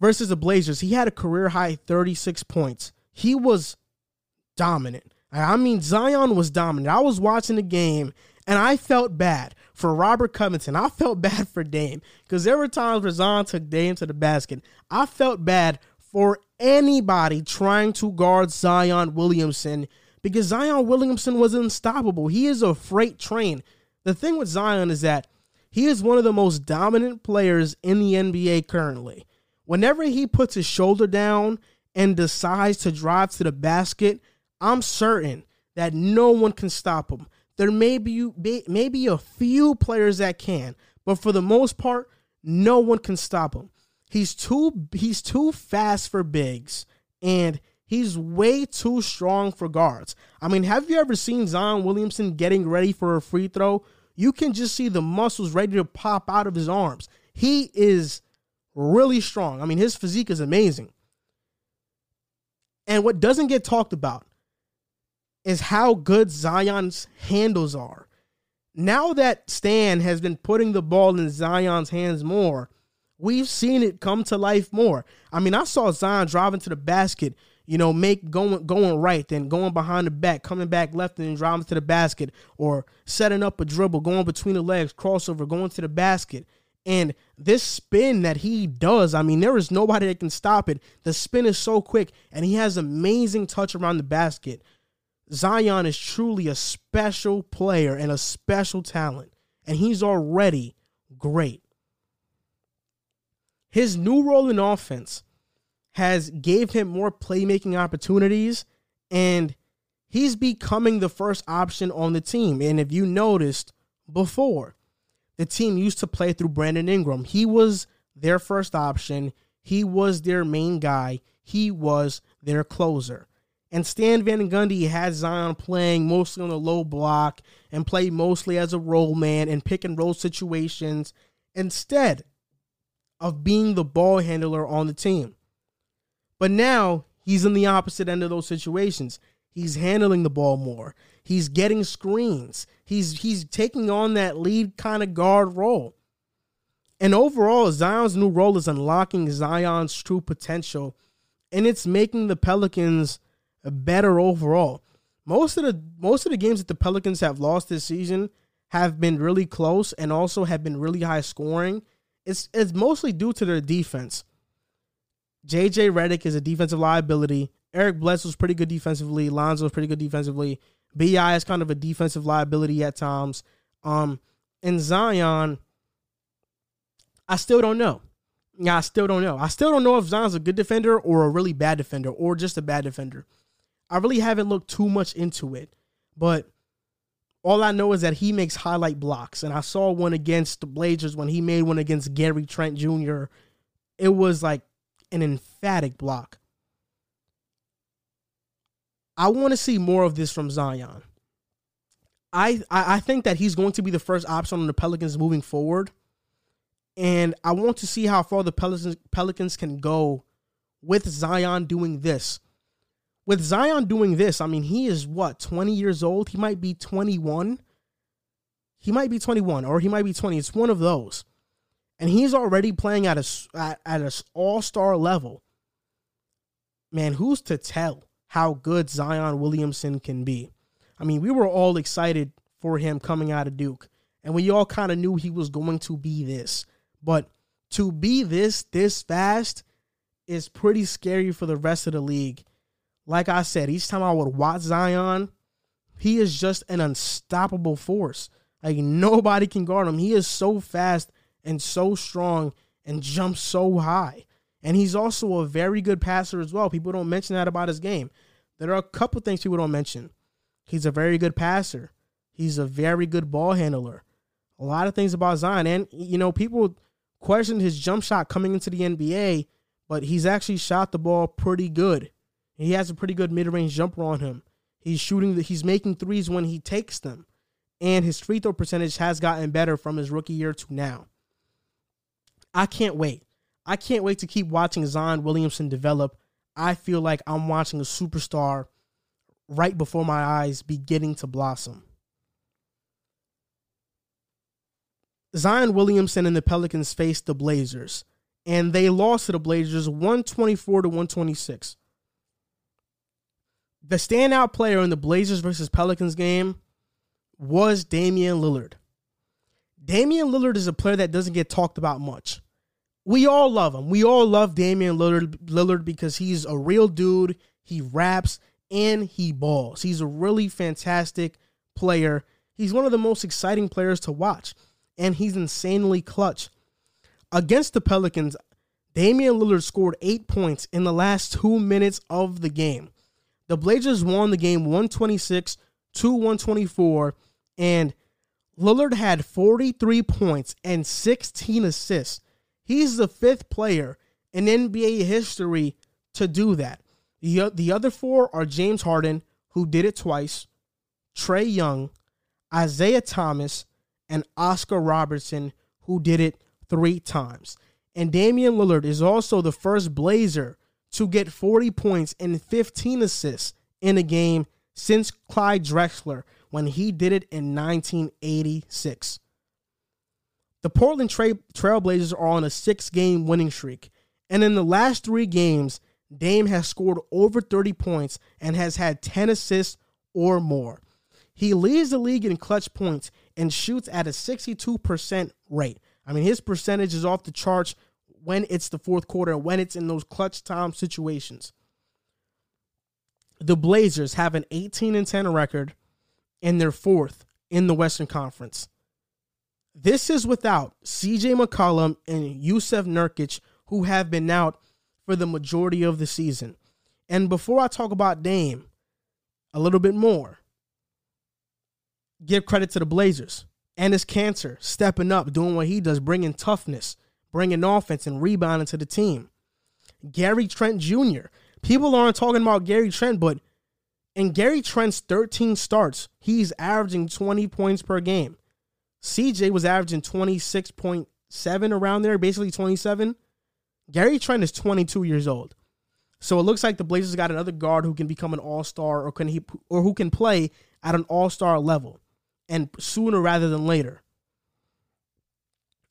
versus the Blazers, he had a career-high thirty-six points. He was dominant. I mean, Zion was dominant. I was watching the game, and I felt bad for Robert Covington. I felt bad for Dame, because there were times where Zion took Dame to the basket. I felt bad for anybody trying to guard Zion Williamson, because Zion Williamson was unstoppable. He is a freight train. The thing with Zion is that he is one of the most dominant players in the N B A currently. Whenever he puts his shoulder down and decides to drive to the basket, I'm certain that no one can stop him. There may be, may be a few players that can, but for the most part, no one can stop him. He's too, he's too fast for bigs, and he's way too strong for guards. I mean, have you ever seen Zion Williamson getting ready for a free throw? You can just see the muscles ready to pop out of his arms. He is really strong. I mean, his physique is amazing. And what doesn't get talked about is how good Zion's handles are. Now that Stan has been putting the ball in Zion's hands more, we've seen it come to life more. I mean, I saw Zion driving to the basket, you know, make going going right, then going behind the back, coming back left and driving to the basket, or setting up a dribble, going between the legs, crossover, going to the basket. And this spin that he does, I mean, there is nobody that can stop it. The spin is so quick, and he has amazing touch around the basket. Zion is truly a special player and a special talent, and he's already great. His new role in offense has gave him more playmaking opportunities, and he's becoming the first option on the team. And if you noticed before, the team used to play through Brandon Ingram. He was their first option. He was their main guy. He was their closer. And Stan Van Gundy had Zion playing mostly on the low block and played mostly as a roll man in pick and roll situations instead of being the ball handler on the team. But now he's in the opposite end of those situations. He's handling the ball more. He's getting screens. He's he's taking on that lead kind of guard role. And overall, Zion's new role is unlocking Zion's true potential, and it's making the Pelicans better overall. Most of the most of the games that the Pelicans have lost this season have been really close and also have been really high scoring. It's it's mostly due to their defense. J J Redick is a defensive liability. Eric Bledsoe's pretty good defensively. Lonzo's pretty good defensively. B I is kind of a defensive liability at times. Um, and Zion, I still don't know. Yeah, I still don't know. I still don't know if Zion's a good defender or a really bad defender or just a bad defender. I really haven't looked too much into it, but all I know is that he makes highlight blocks, and I saw one against the Blazers when he made one against Gary Trent Junior It was like an emphatic block. I want to see more of this from Zion. I, I I think that he's going to be the first option on the Pelicans moving forward, and I want to see how far the Pelicans, Pelicans can go with Zion doing this. With Zion doing this, I mean, he is, what, twenty years old? He might be twenty-one. He might be twenty-one, or he might be twenty. It's one of those. And he's already playing at a, at, at an all-star level. Man, who's to tell how good Zion Williamson can be? I mean, we were all excited for him coming out of Duke, and we all kind of knew he was going to be this. But to be this, this fast is pretty scary for the rest of the league. Like I said, each time I would watch Zion, he is just an unstoppable force. Like, nobody can guard him. He is so fast and so strong and jumps so high. And he's also a very good passer as well. People don't mention that about his game. There are a couple things people don't mention. He's a very good passer. He's a very good ball handler. A lot of things about Zion. And, you know, people questioned his jump shot coming into the N B A, but he's actually shot the ball pretty good. He has a pretty good mid-range jumper on him. He's shooting, the, he's making threes when he takes them. And his free throw percentage has gotten better from his rookie year to now. I can't wait. I can't wait to keep watching Zion Williamson develop. I feel like I'm watching a superstar right before my eyes beginning to blossom. Zion Williamson and the Pelicans faced the Blazers, and they lost to the Blazers one twenty-four to one twenty-six. The standout player in the Blazers versus Pelicans game was Damian Lillard. Damian Lillard is a player that doesn't get talked about much. We all love him. We all love Damian Lillard, Lillard because he's a real dude. He raps and he balls. He's a really fantastic player. He's one of the most exciting players to watch, and he's insanely clutch. Against the Pelicans, Damian Lillard scored eight points in the last two minutes of the game. The Blazers won the game one twenty-six to one twenty-four, and Lillard had forty-three points and sixteen assists. He's the fifth player in N B A history to do that. The, the other four are James Harden, who did it twice, Trae Young, Isaiah Thomas, and Oscar Robertson, who did it three times. And Damian Lillard is also the first Blazer to get forty points and fifteen assists in a game since Clyde Drexler when he did it in nineteen eighty-six. The Portland Trail Trailblazers are on a six-game winning streak, and in the last three games, Dame has scored over thirty points and has had ten assists or more. He leads the league in clutch points and shoots at a sixty-two percent rate. I mean, his percentage is off the charts when it's the fourth quarter, when it's in those clutch time situations. The Blazers have an eighteen and ten record, and they're fourth in the Western Conference. This is without C J McCollum and Yusef Nurkic, who have been out for the majority of the season. And before I talk about Dame a little bit more, give credit to the Blazers. And it's Cancer stepping up, doing what he does, bringing toughness, bringing offense and rebounding to the team. Gary Trent Junior People aren't talking about Gary Trent, but in Gary Trent's thirteen starts, he's averaging twenty points per game. C J was averaging twenty-six point seven around there, basically twenty-seven. Gary Trent is twenty-two years old. So it looks like the Blazers got another guard who can become an all-star or can he or who can play at an all-star level, and sooner rather than later.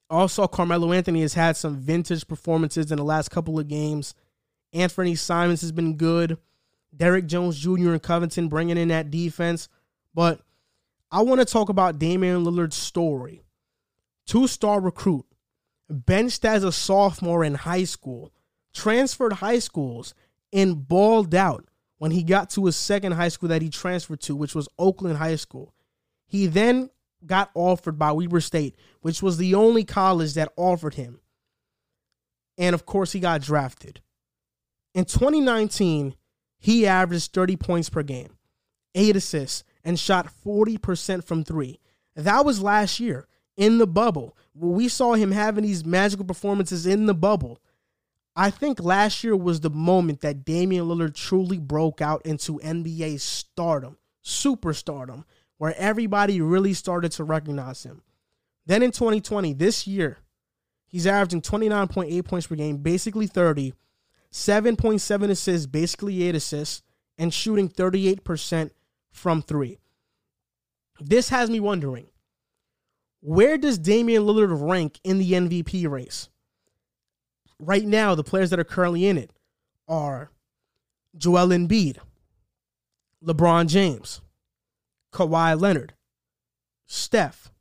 Also, Carmelo Anthony has had some vintage performances in the last couple of games. Anthony Simons has been good. Derrick Jones Junior and Covington bringing in that defense. But I want to talk about Damian Lillard's story. Two-star recruit, benched as a sophomore in high school, transferred high schools, and balled out when he got to his second high school that he transferred to, which was Oakland High School. He then got offered by Weber State, which was the only college that offered him. And, of course, he got drafted. In twenty nineteen, he averaged thirty points per game, eight assists, and shot forty percent from three. That was last year in the bubble. We saw him having these magical performances in the bubble. I think last year was the moment that Damian Lillard truly broke out into N B A stardom, superstardom, where everybody really started to recognize him. Then in twenty twenty, this year, he's averaging twenty-nine point eight points per game, basically thirty, seven point seven assists, basically eight assists, and shooting thirty-eight percent from three. This has me wondering, where does Damian Lillard rank in the M V P race? Right now, the players that are currently in it are Joel Embiid, LeBron James, Kawhi Leonard, Steph,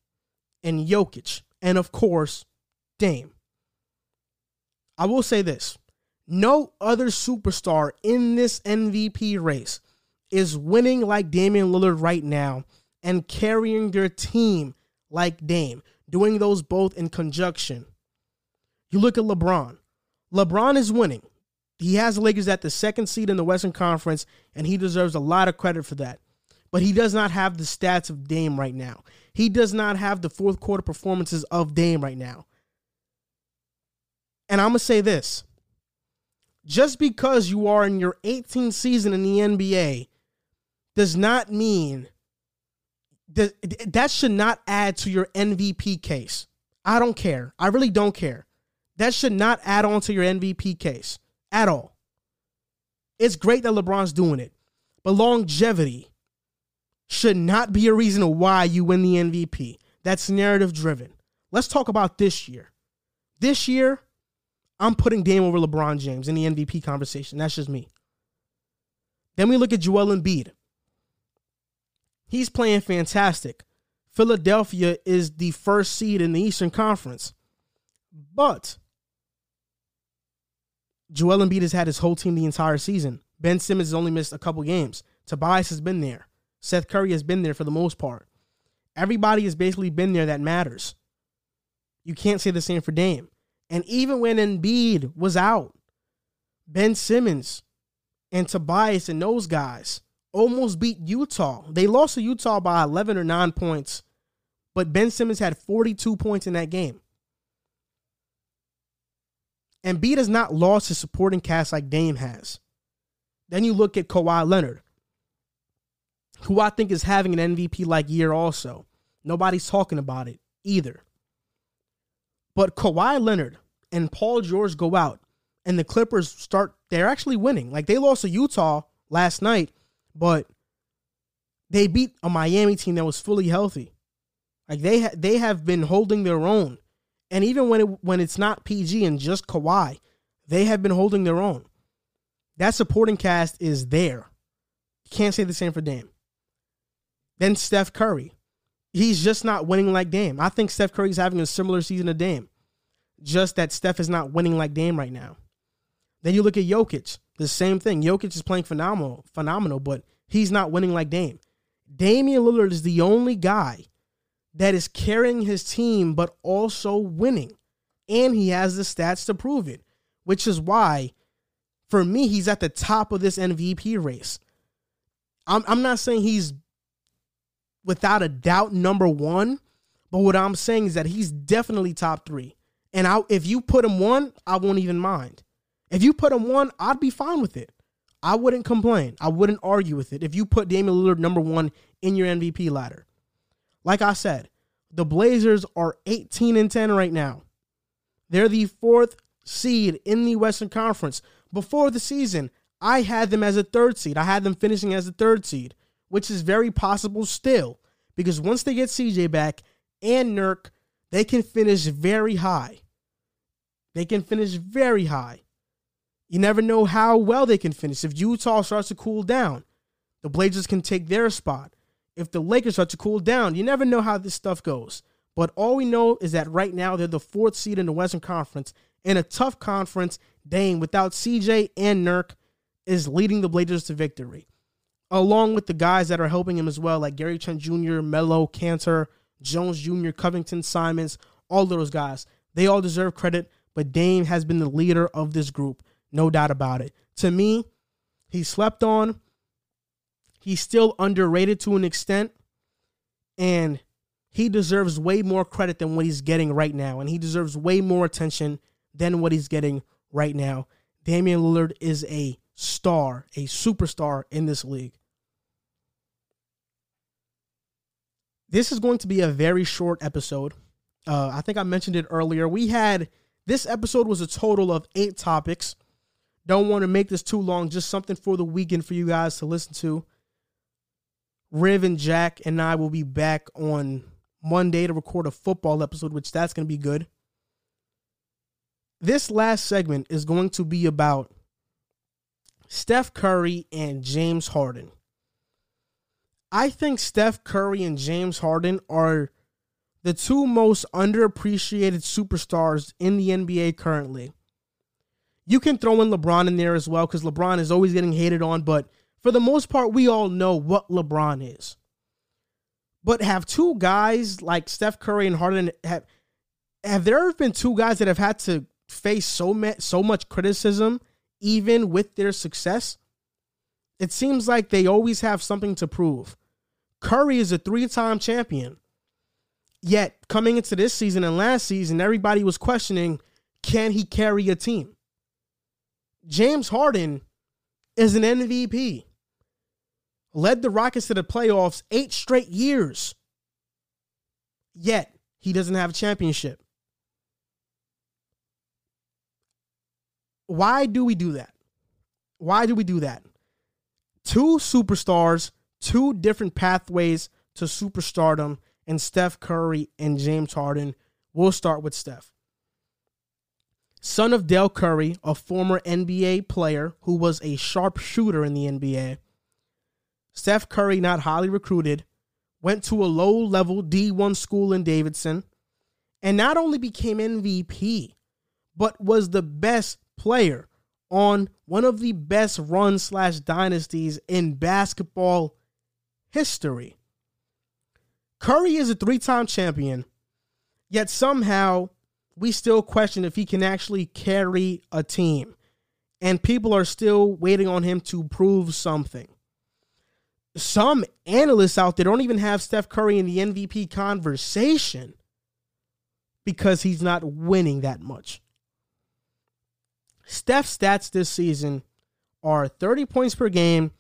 and Jokic, and of course, Dame. I will say this. No other superstar in this M V P race is winning like Damian Lillard right now and carrying their team like Dame, doing those both in conjunction. You look at LeBron. LeBron is winning. He has the Lakers at the second seed in the Western Conference, and he deserves a lot of credit for that. But he does not have the stats of Dame right now. He does not have the fourth quarter performances of Dame right now. And I'm going to say this. Just because you are in your eighteenth season in the N B A does not mean that, that should not add to your M V P case. I don't care. I really don't care. That should not add on to your M V P case at all. It's great that LeBron's doing it, but longevity should not be a reason why you win the M V P. That's narrative driven. Let's talk about this year. This year, I'm putting Dame over LeBron James in the M V P conversation. That's just me. Then we look at Joel Embiid. He's playing fantastic. Philadelphia is the first seed in the Eastern Conference. But Joel Embiid has had his whole team the entire season. Ben Simmons has only missed a couple games. Tobias has been there. Seth Curry has been there for the most part. Everybody has basically been there that matters. You can't say the same for Dame. And even when Embiid was out, Ben Simmons and Tobias and those guys almost beat Utah. They lost to Utah by eleven or nine points, but Ben Simmons had forty-two points in that game. Embiid has not lost his supporting cast like Dame has. Then you look at Kawhi Leonard, who I think is having an M V P-like year also. Nobody's talking about it either. But Kawhi Leonard and Paul George go out, and the Clippers start, they're actually winning. Like, they lost to Utah last night, but they beat a Miami team that was fully healthy. Like, they ha- they have been holding their own. And even when it, when it's not P G and just Kawhi, they have been holding their own. That supporting cast is there. Can't say the same for Dame. Then Steph Curry. He's just not winning like Dame. I think Steph Curry's having a similar season to Dame. Just that Steph is not winning like Dame right now. Then you look at Jokic. The same thing. Jokic is playing phenomenal, phenomenal, but he's not winning like Dame. Damian Lillard is the only guy that is carrying his team but also winning. And he has the stats to prove it, which is why, for me, he's at the top of this M V P race. I'm, I'm not saying he's without a doubt number one, But what I'm saying is that he's definitely top three. And I, if you put him one, I won't even mind. If you put him one, I'd be fine with it. I wouldn't complain. I wouldn't argue with it. If you put Damian Lillard number one in your M V P ladder. Like I said, the Blazers are eighteen and ten right now. They're the fourth seed in the Western Conference. Before the season, I had them as a third seed. I had them finishing as a third seed, which is very possible still. Because once they get C J back and Nurk, they can finish very high. They can finish very high. You never know how well they can finish. If Utah starts to cool down, the Blazers can take their spot. If the Lakers start to cool down, you never know how this stuff goes. But all we know is that right now they're the fourth seed in the Western Conference. In a tough conference, Dame, without C J and Nurk, is leading the Blazers to victory. Along with the guys that are helping him as well, like Gary Trent Junior, Melo, Cantor, Jones Junior, Covington, Simons, all those guys. They all deserve credit, but Dame has been the leader of this group. No doubt about it. To me, he slept on. He's still underrated to an extent, and he deserves way more credit than what he's getting right now, and he deserves way more attention than what he's getting right now. Damian Lillard is a star, a superstar in this league. This is going to be a very short episode. Uh, I think I mentioned it earlier. We had, this episode was a total of eight topics. Don't want to make this too long, just something for the weekend for you guys to listen to. Riv and Jack and I will be back on Monday to record a football episode, which that's going to be good. This last segment is going to be about Steph Curry and James Harden. I think Steph Curry and James Harden are the two most underappreciated superstars in the N B A currently. You can throw in LeBron in there as well, because LeBron is always getting hated on, but for the most part, we all know what LeBron is. But have two guys like Steph Curry and Harden, have, have there ever been two guys that have had to face so much, so much criticism, even with their success? It seems like they always have something to prove. Curry is a three-time champion. Yet, coming into this season and last season, everybody was questioning, can he carry a team? James Harden is an M V P. Led the Rockets to the playoffs eight straight years. Yet, he doesn't have a championship. Why do we do that? Why do we do that? Two superstars, two different pathways to superstardom, and Steph Curry and James Harden. We'll start with Steph. Son of Dale Curry, a former N B A player who was a sharpshooter in the N B A. Steph Curry, not highly recruited, went to a low-level D one school in Davidson, and not only became M V P, but was the best player on one of the best runs slash dynasties in basketball history. Curry is a three-time champion, yet somehow we still question if he can actually carry a team, and people are still waiting on him to prove something. Some analysts out there don't even have Steph Curry in the M V P conversation because he's not winning that much. Steph's stats this season are thirty points per game,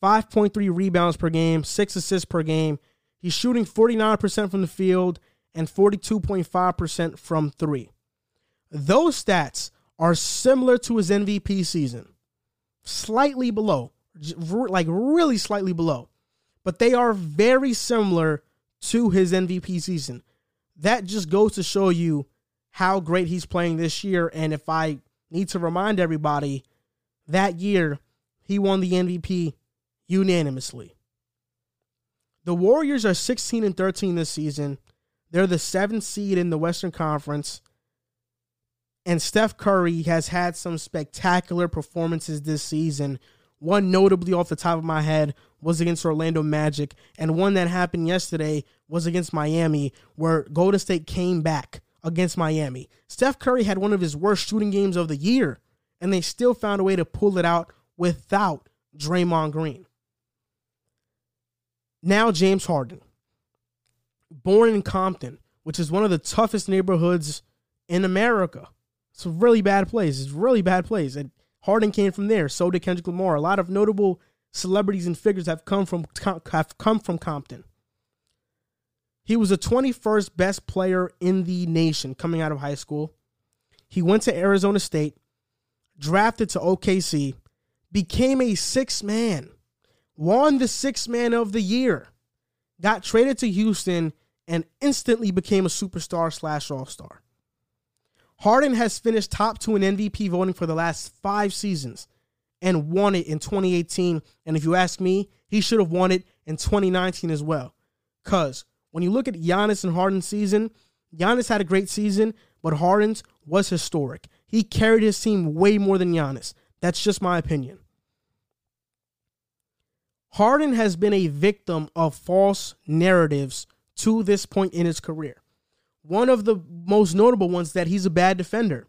five point three rebounds per game, six assists per game. He's shooting forty-nine percent from the field and forty-two point five percent from three. Those stats are similar to his M V P season. Slightly below, like really slightly below. But they are very similar to his M V P season. That just goes to show you how great he's playing this year. And if I need to remind everybody, that year he won the M V P unanimously. The Warriors are sixteen and thirteen this season. They're the seventh seed in the Western Conference. And Steph Curry has had some spectacular performances this season. One notably off the top of my head was against Orlando Magic. And one that happened yesterday was against Miami, where Golden State came back against Miami. Steph Curry had one of his worst shooting games of the year, and they still found a way to pull it out without Draymond Green. Now James Harden. Born in Compton, which is one of the toughest neighborhoods in America. It's a really bad place. It's a really bad place. And Harden came from there. So did Kendrick Lamar. A lot of notable celebrities and figures have come from have come from Compton. He was the twenty-first best player in the nation coming out of high school. He went to Arizona State, drafted to O K C, became a sixth man, won the sixth man of the year, got traded to Houston, and instantly became a superstar slash all-star. Harden has finished top two in M V P voting for the last five seasons and won it in twenty eighteen. And if you ask me, he should have won it in twenty nineteen as well. Because when you look at Giannis and Harden's season, Giannis had a great season, but Harden's was historic. He carried his team way more than Giannis. That's just my opinion. Harden has been a victim of false narratives to this point in his career. One of the most notable ones that he's a bad defender.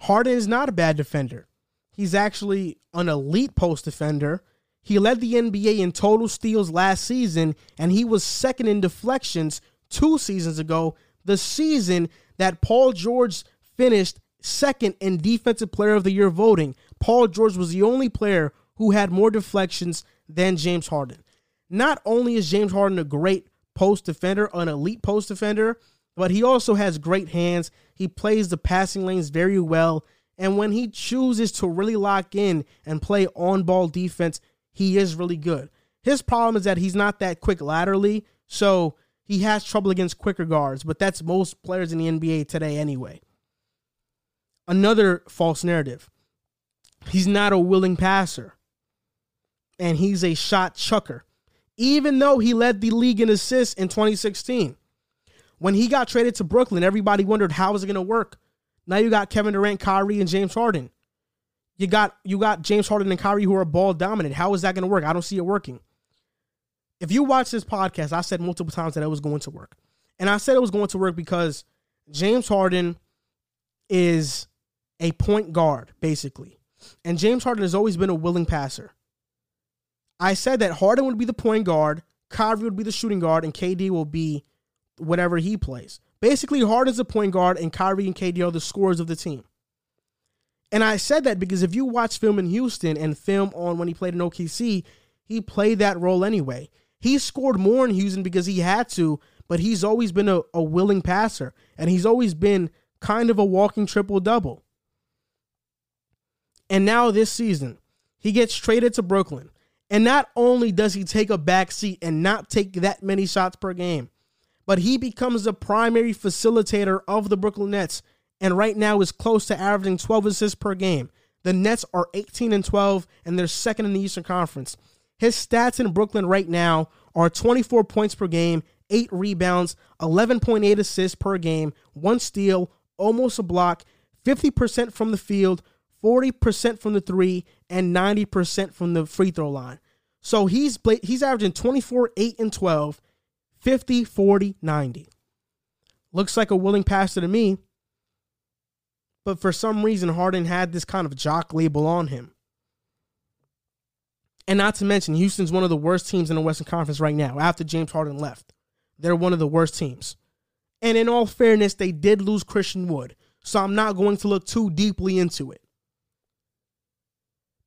Harden is not a bad defender. He's actually an elite post defender. He led the N B A in total steals last season, and he was second in deflections two seasons ago, the season that Paul George finished second in Defensive Player of the Year voting. Paul George was the only player who had more deflections than James Harden. Not only is James Harden a great post defender, an elite post defender, but he also has great hands. He plays the passing lanes very well. And when he chooses to really lock in and play on-ball defense, he is really good. His problem is that he's not that quick laterally, so he has trouble against quicker guards, but that's most players in the N B A today anyway. Another false narrative. He's not a willing passer, and he's a shot chucker, even though he led the league in assists in twenty sixteen. When he got traded to Brooklyn, everybody wondered, how is it going to work? Now you got Kevin Durant, Kyrie, and James Harden. You got you got James Harden and Kyrie who are ball dominant. How is that going to work? I don't see it working. If you watch this podcast, I said multiple times that it was going to work. And I said it was going to work because James Harden is a point guard, basically. And James Harden has always been a willing passer. I said that Harden would be the point guard, Kyrie would be the shooting guard, and K D will be whatever he plays. Basically, Harden's the point guard, and Kyrie and K D are the scorers of the team. And I said that because if you watch film in Houston and film on when he played in O K C, he played that role anyway. He scored more in Houston because he had to, but he's always been a, a willing passer, and he's always been kind of a walking triple-double. And now this season, he gets traded to Brooklyn. And not only does he take a back seat and not take that many shots per game, but he becomes the primary facilitator of the Brooklyn Nets and right now is close to averaging twelve assists per game. The Nets are eighteen and twelve, and they're second in the Eastern Conference. His stats in Brooklyn right now are twenty-four points per game, eight rebounds, eleven point eight assists per game, one steal, almost a block, fifty percent from the field, forty percent from the three, and ninety percent from the free throw line. So he's he's averaging twenty-four, eight, and twelve, fifty, forty, ninety. Looks like a willing passer to me. But for some reason, Harden had this kind of jock label on him. And not to mention, Houston's one of the worst teams in the Western Conference right now. After James Harden left, they're one of the worst teams. And in all fairness, they did lose Christian Wood. So I'm not going to look too deeply into it.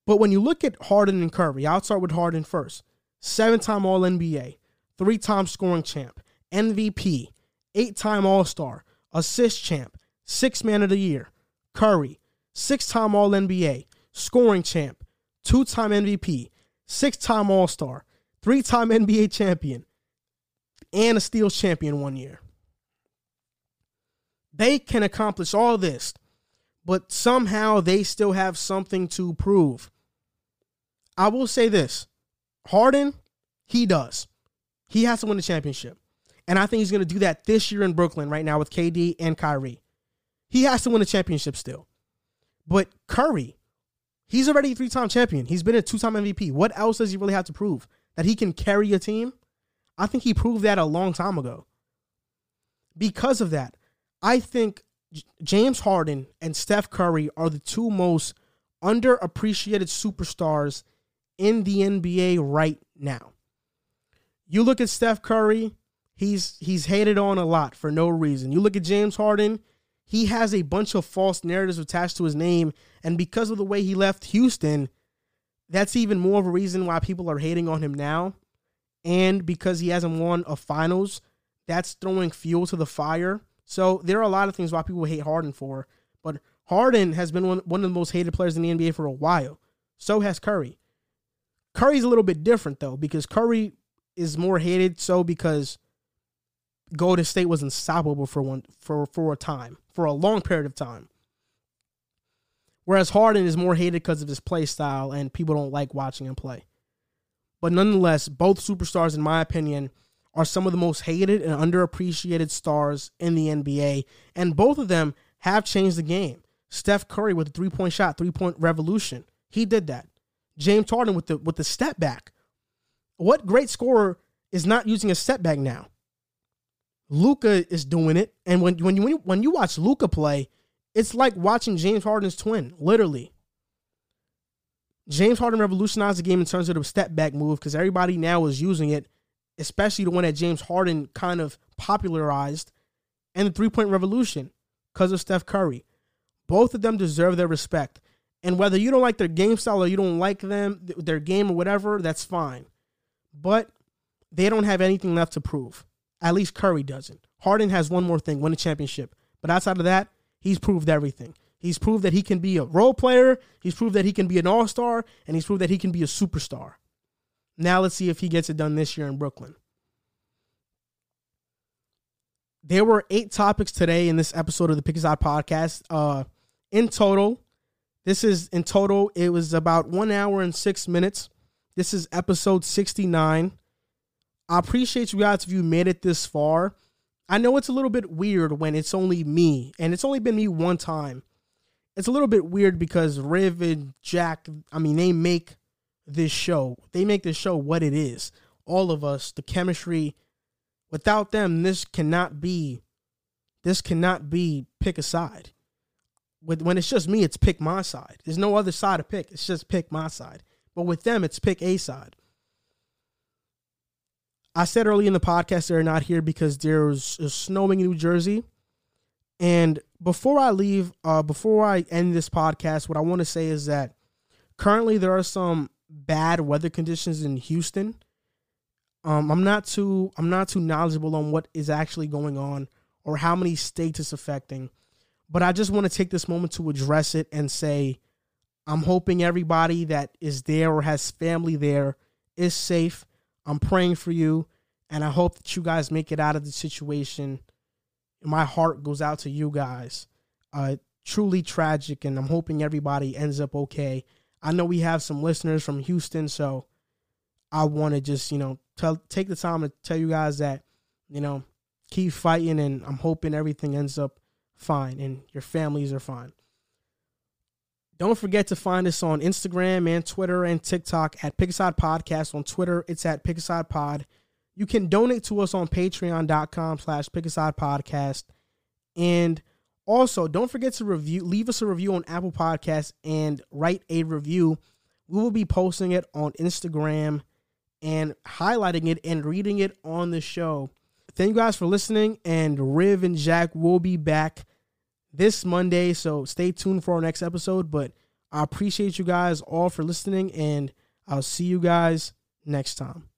But when you look at Harden and Curry, I'll start with Harden first. Seven-time All-N B A, three-time scoring champ, M V P, eight-time All-Star, assist champ, sixth man of the year. Curry, six-time All-N B A, scoring champ, two-time M V P, six-time All-Star, three-time N B A champion, and a steals champion one year. They can accomplish all this, but somehow they still have something to prove. I will say this. Harden, he does. He has to win the championship. And I think he's going to do that this year in Brooklyn right now with K D and Kyrie. He has to win the championship still. But Curry, he's already a three-time champion. He's been a two-time M V P. What else does he really have to prove? That he can carry a team? I think he proved that a long time ago. Because of that, I think James Harden and Steph Curry are the two most underappreciated superstars in the N B A right now. You look at Steph Curry, He's he's hated on a lot for no reason. You look at James Harden, he has a bunch of false narratives attached to his name, and because of the way he left Houston, that's even more of a reason why people are hating on him now. And because he hasn't won a finals, that's throwing fuel to the fire. So there are a lot of things why people hate Harden for, but Harden has been one, one of the most hated players in the N B A for a while. So has Curry. Curry's a little bit different, though, because Curry is more hated so because Golden State was unstoppable for one for, for a time, for a long period of time. Whereas Harden is more hated because of his play style and people don't like watching him play. But nonetheless, both superstars, in my opinion, are some of the most hated and underappreciated stars in the N B A, and both of them have changed the game. Steph Curry with a three-point shot, three-point revolution. He did that. James Harden with the with the step back. What great scorer is not using a step back now? Luka is doing it, and when when you when you, when you watch Luka play, it's like watching James Harden's twin, literally. James Harden revolutionized the game in terms of the step back move because everybody now is using it, especially the one that James Harden kind of popularized, and the three-point revolution because of Steph Curry. Both of them deserve their respect. And whether you don't like their game style or you don't like them, their game or whatever, that's fine. But they don't have anything left to prove. At least Curry doesn't. Harden has one more thing, win a championship. But outside of that, he's proved everything. He's proved that he can be a role player. He's proved that he can be an all-star. And he's proved that he can be a superstar. Now let's see if he gets it done this year in Brooklyn. There were eight topics today in this episode of the Pick a Side Podcast. Uh, in total... This is, in total, it was about one hour and six minutes. This is episode sixty-nine. I appreciate you guys if you made it this far. I know it's a little bit weird when it's only me, and it's only been me one time. It's a little bit weird because Riv and Jack, I mean, they make this show. They make this show what it is. All of us, the chemistry. Without them, this cannot be, this cannot be Pick a Side. With, when it's just me, it's pick my side. There's no other side to pick. It's just pick my side. But with them, it's pick a side. I said early in the podcast they're not here because there's snowing in New Jersey. And before I leave, uh, before I end this podcast, what I want to say is that currently there are some bad weather conditions in Houston. Um, I'm not too I'm not too knowledgeable on what is actually going on or how many states it's affecting. But I just want to take this moment to address it and say, I'm hoping everybody that is there or has family there is safe. I'm praying for you, and I hope that you guys make it out of the situation. My heart goes out to you guys. Uh, truly tragic, and I'm hoping everybody ends up okay. I know we have some listeners from Houston, so I want to just, you know, tell, take the time to tell you guys that, you know, keep fighting, and I'm hoping everything ends up fine and your families are fine. Don't forget to find us on Instagram and Twitter and TikTok at Pick a Side Podcast. On Twitter, it's at Pick a Side Pod. You can donate to us on patreon.com slash Pick a Side Podcast. And also don't forget to review, leave us a review on Apple Podcasts and write a review. We will be posting it on Instagram and highlighting it and reading it on the show. Thank you guys for listening, and Riv and Jack will be back this Monday, so stay tuned for our next episode. But I appreciate you guys all for listening, and I'll see you guys next time.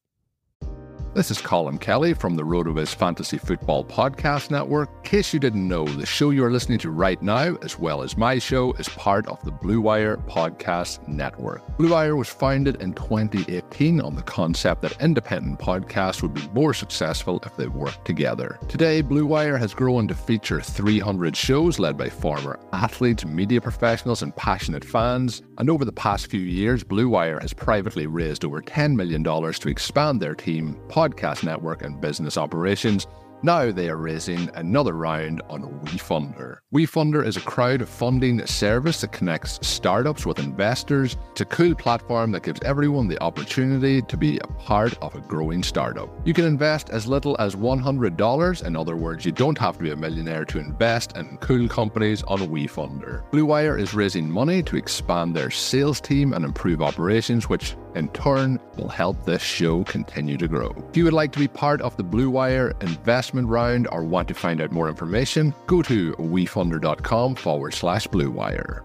This is Colin Kelly from the Road to His Fantasy Football Podcast Network. In case you didn't know, the show you're listening to right now, as well as my show, is part of the Blue Wire Podcast Network. Blue Wire was founded in twenty eighteen on the concept that independent podcasts would be more successful if they worked together. Today, Blue Wire has grown to feature three hundred shows led by former athletes, media professionals, and passionate fans. And over the past few years, Blue Wire has privately raised over ten million dollars to expand their team, podcast network, and business operations. Now they are raising another round on WeFunder. WeFunder is a crowdfunding service that connects startups with investors. It's a cool platform that gives everyone the opportunity to be a part of a growing startup. You can invest as little as one hundred dollars. In other words, you don't have to be a millionaire to invest in cool companies on WeFunder. Blue Wire is raising money to expand their sales team and improve operations, which in turn will help this show continue to grow. If you would like to be part of the Blue Wire investment round or want to find out more information, go to wefunder dot com forward slash Blue Wire.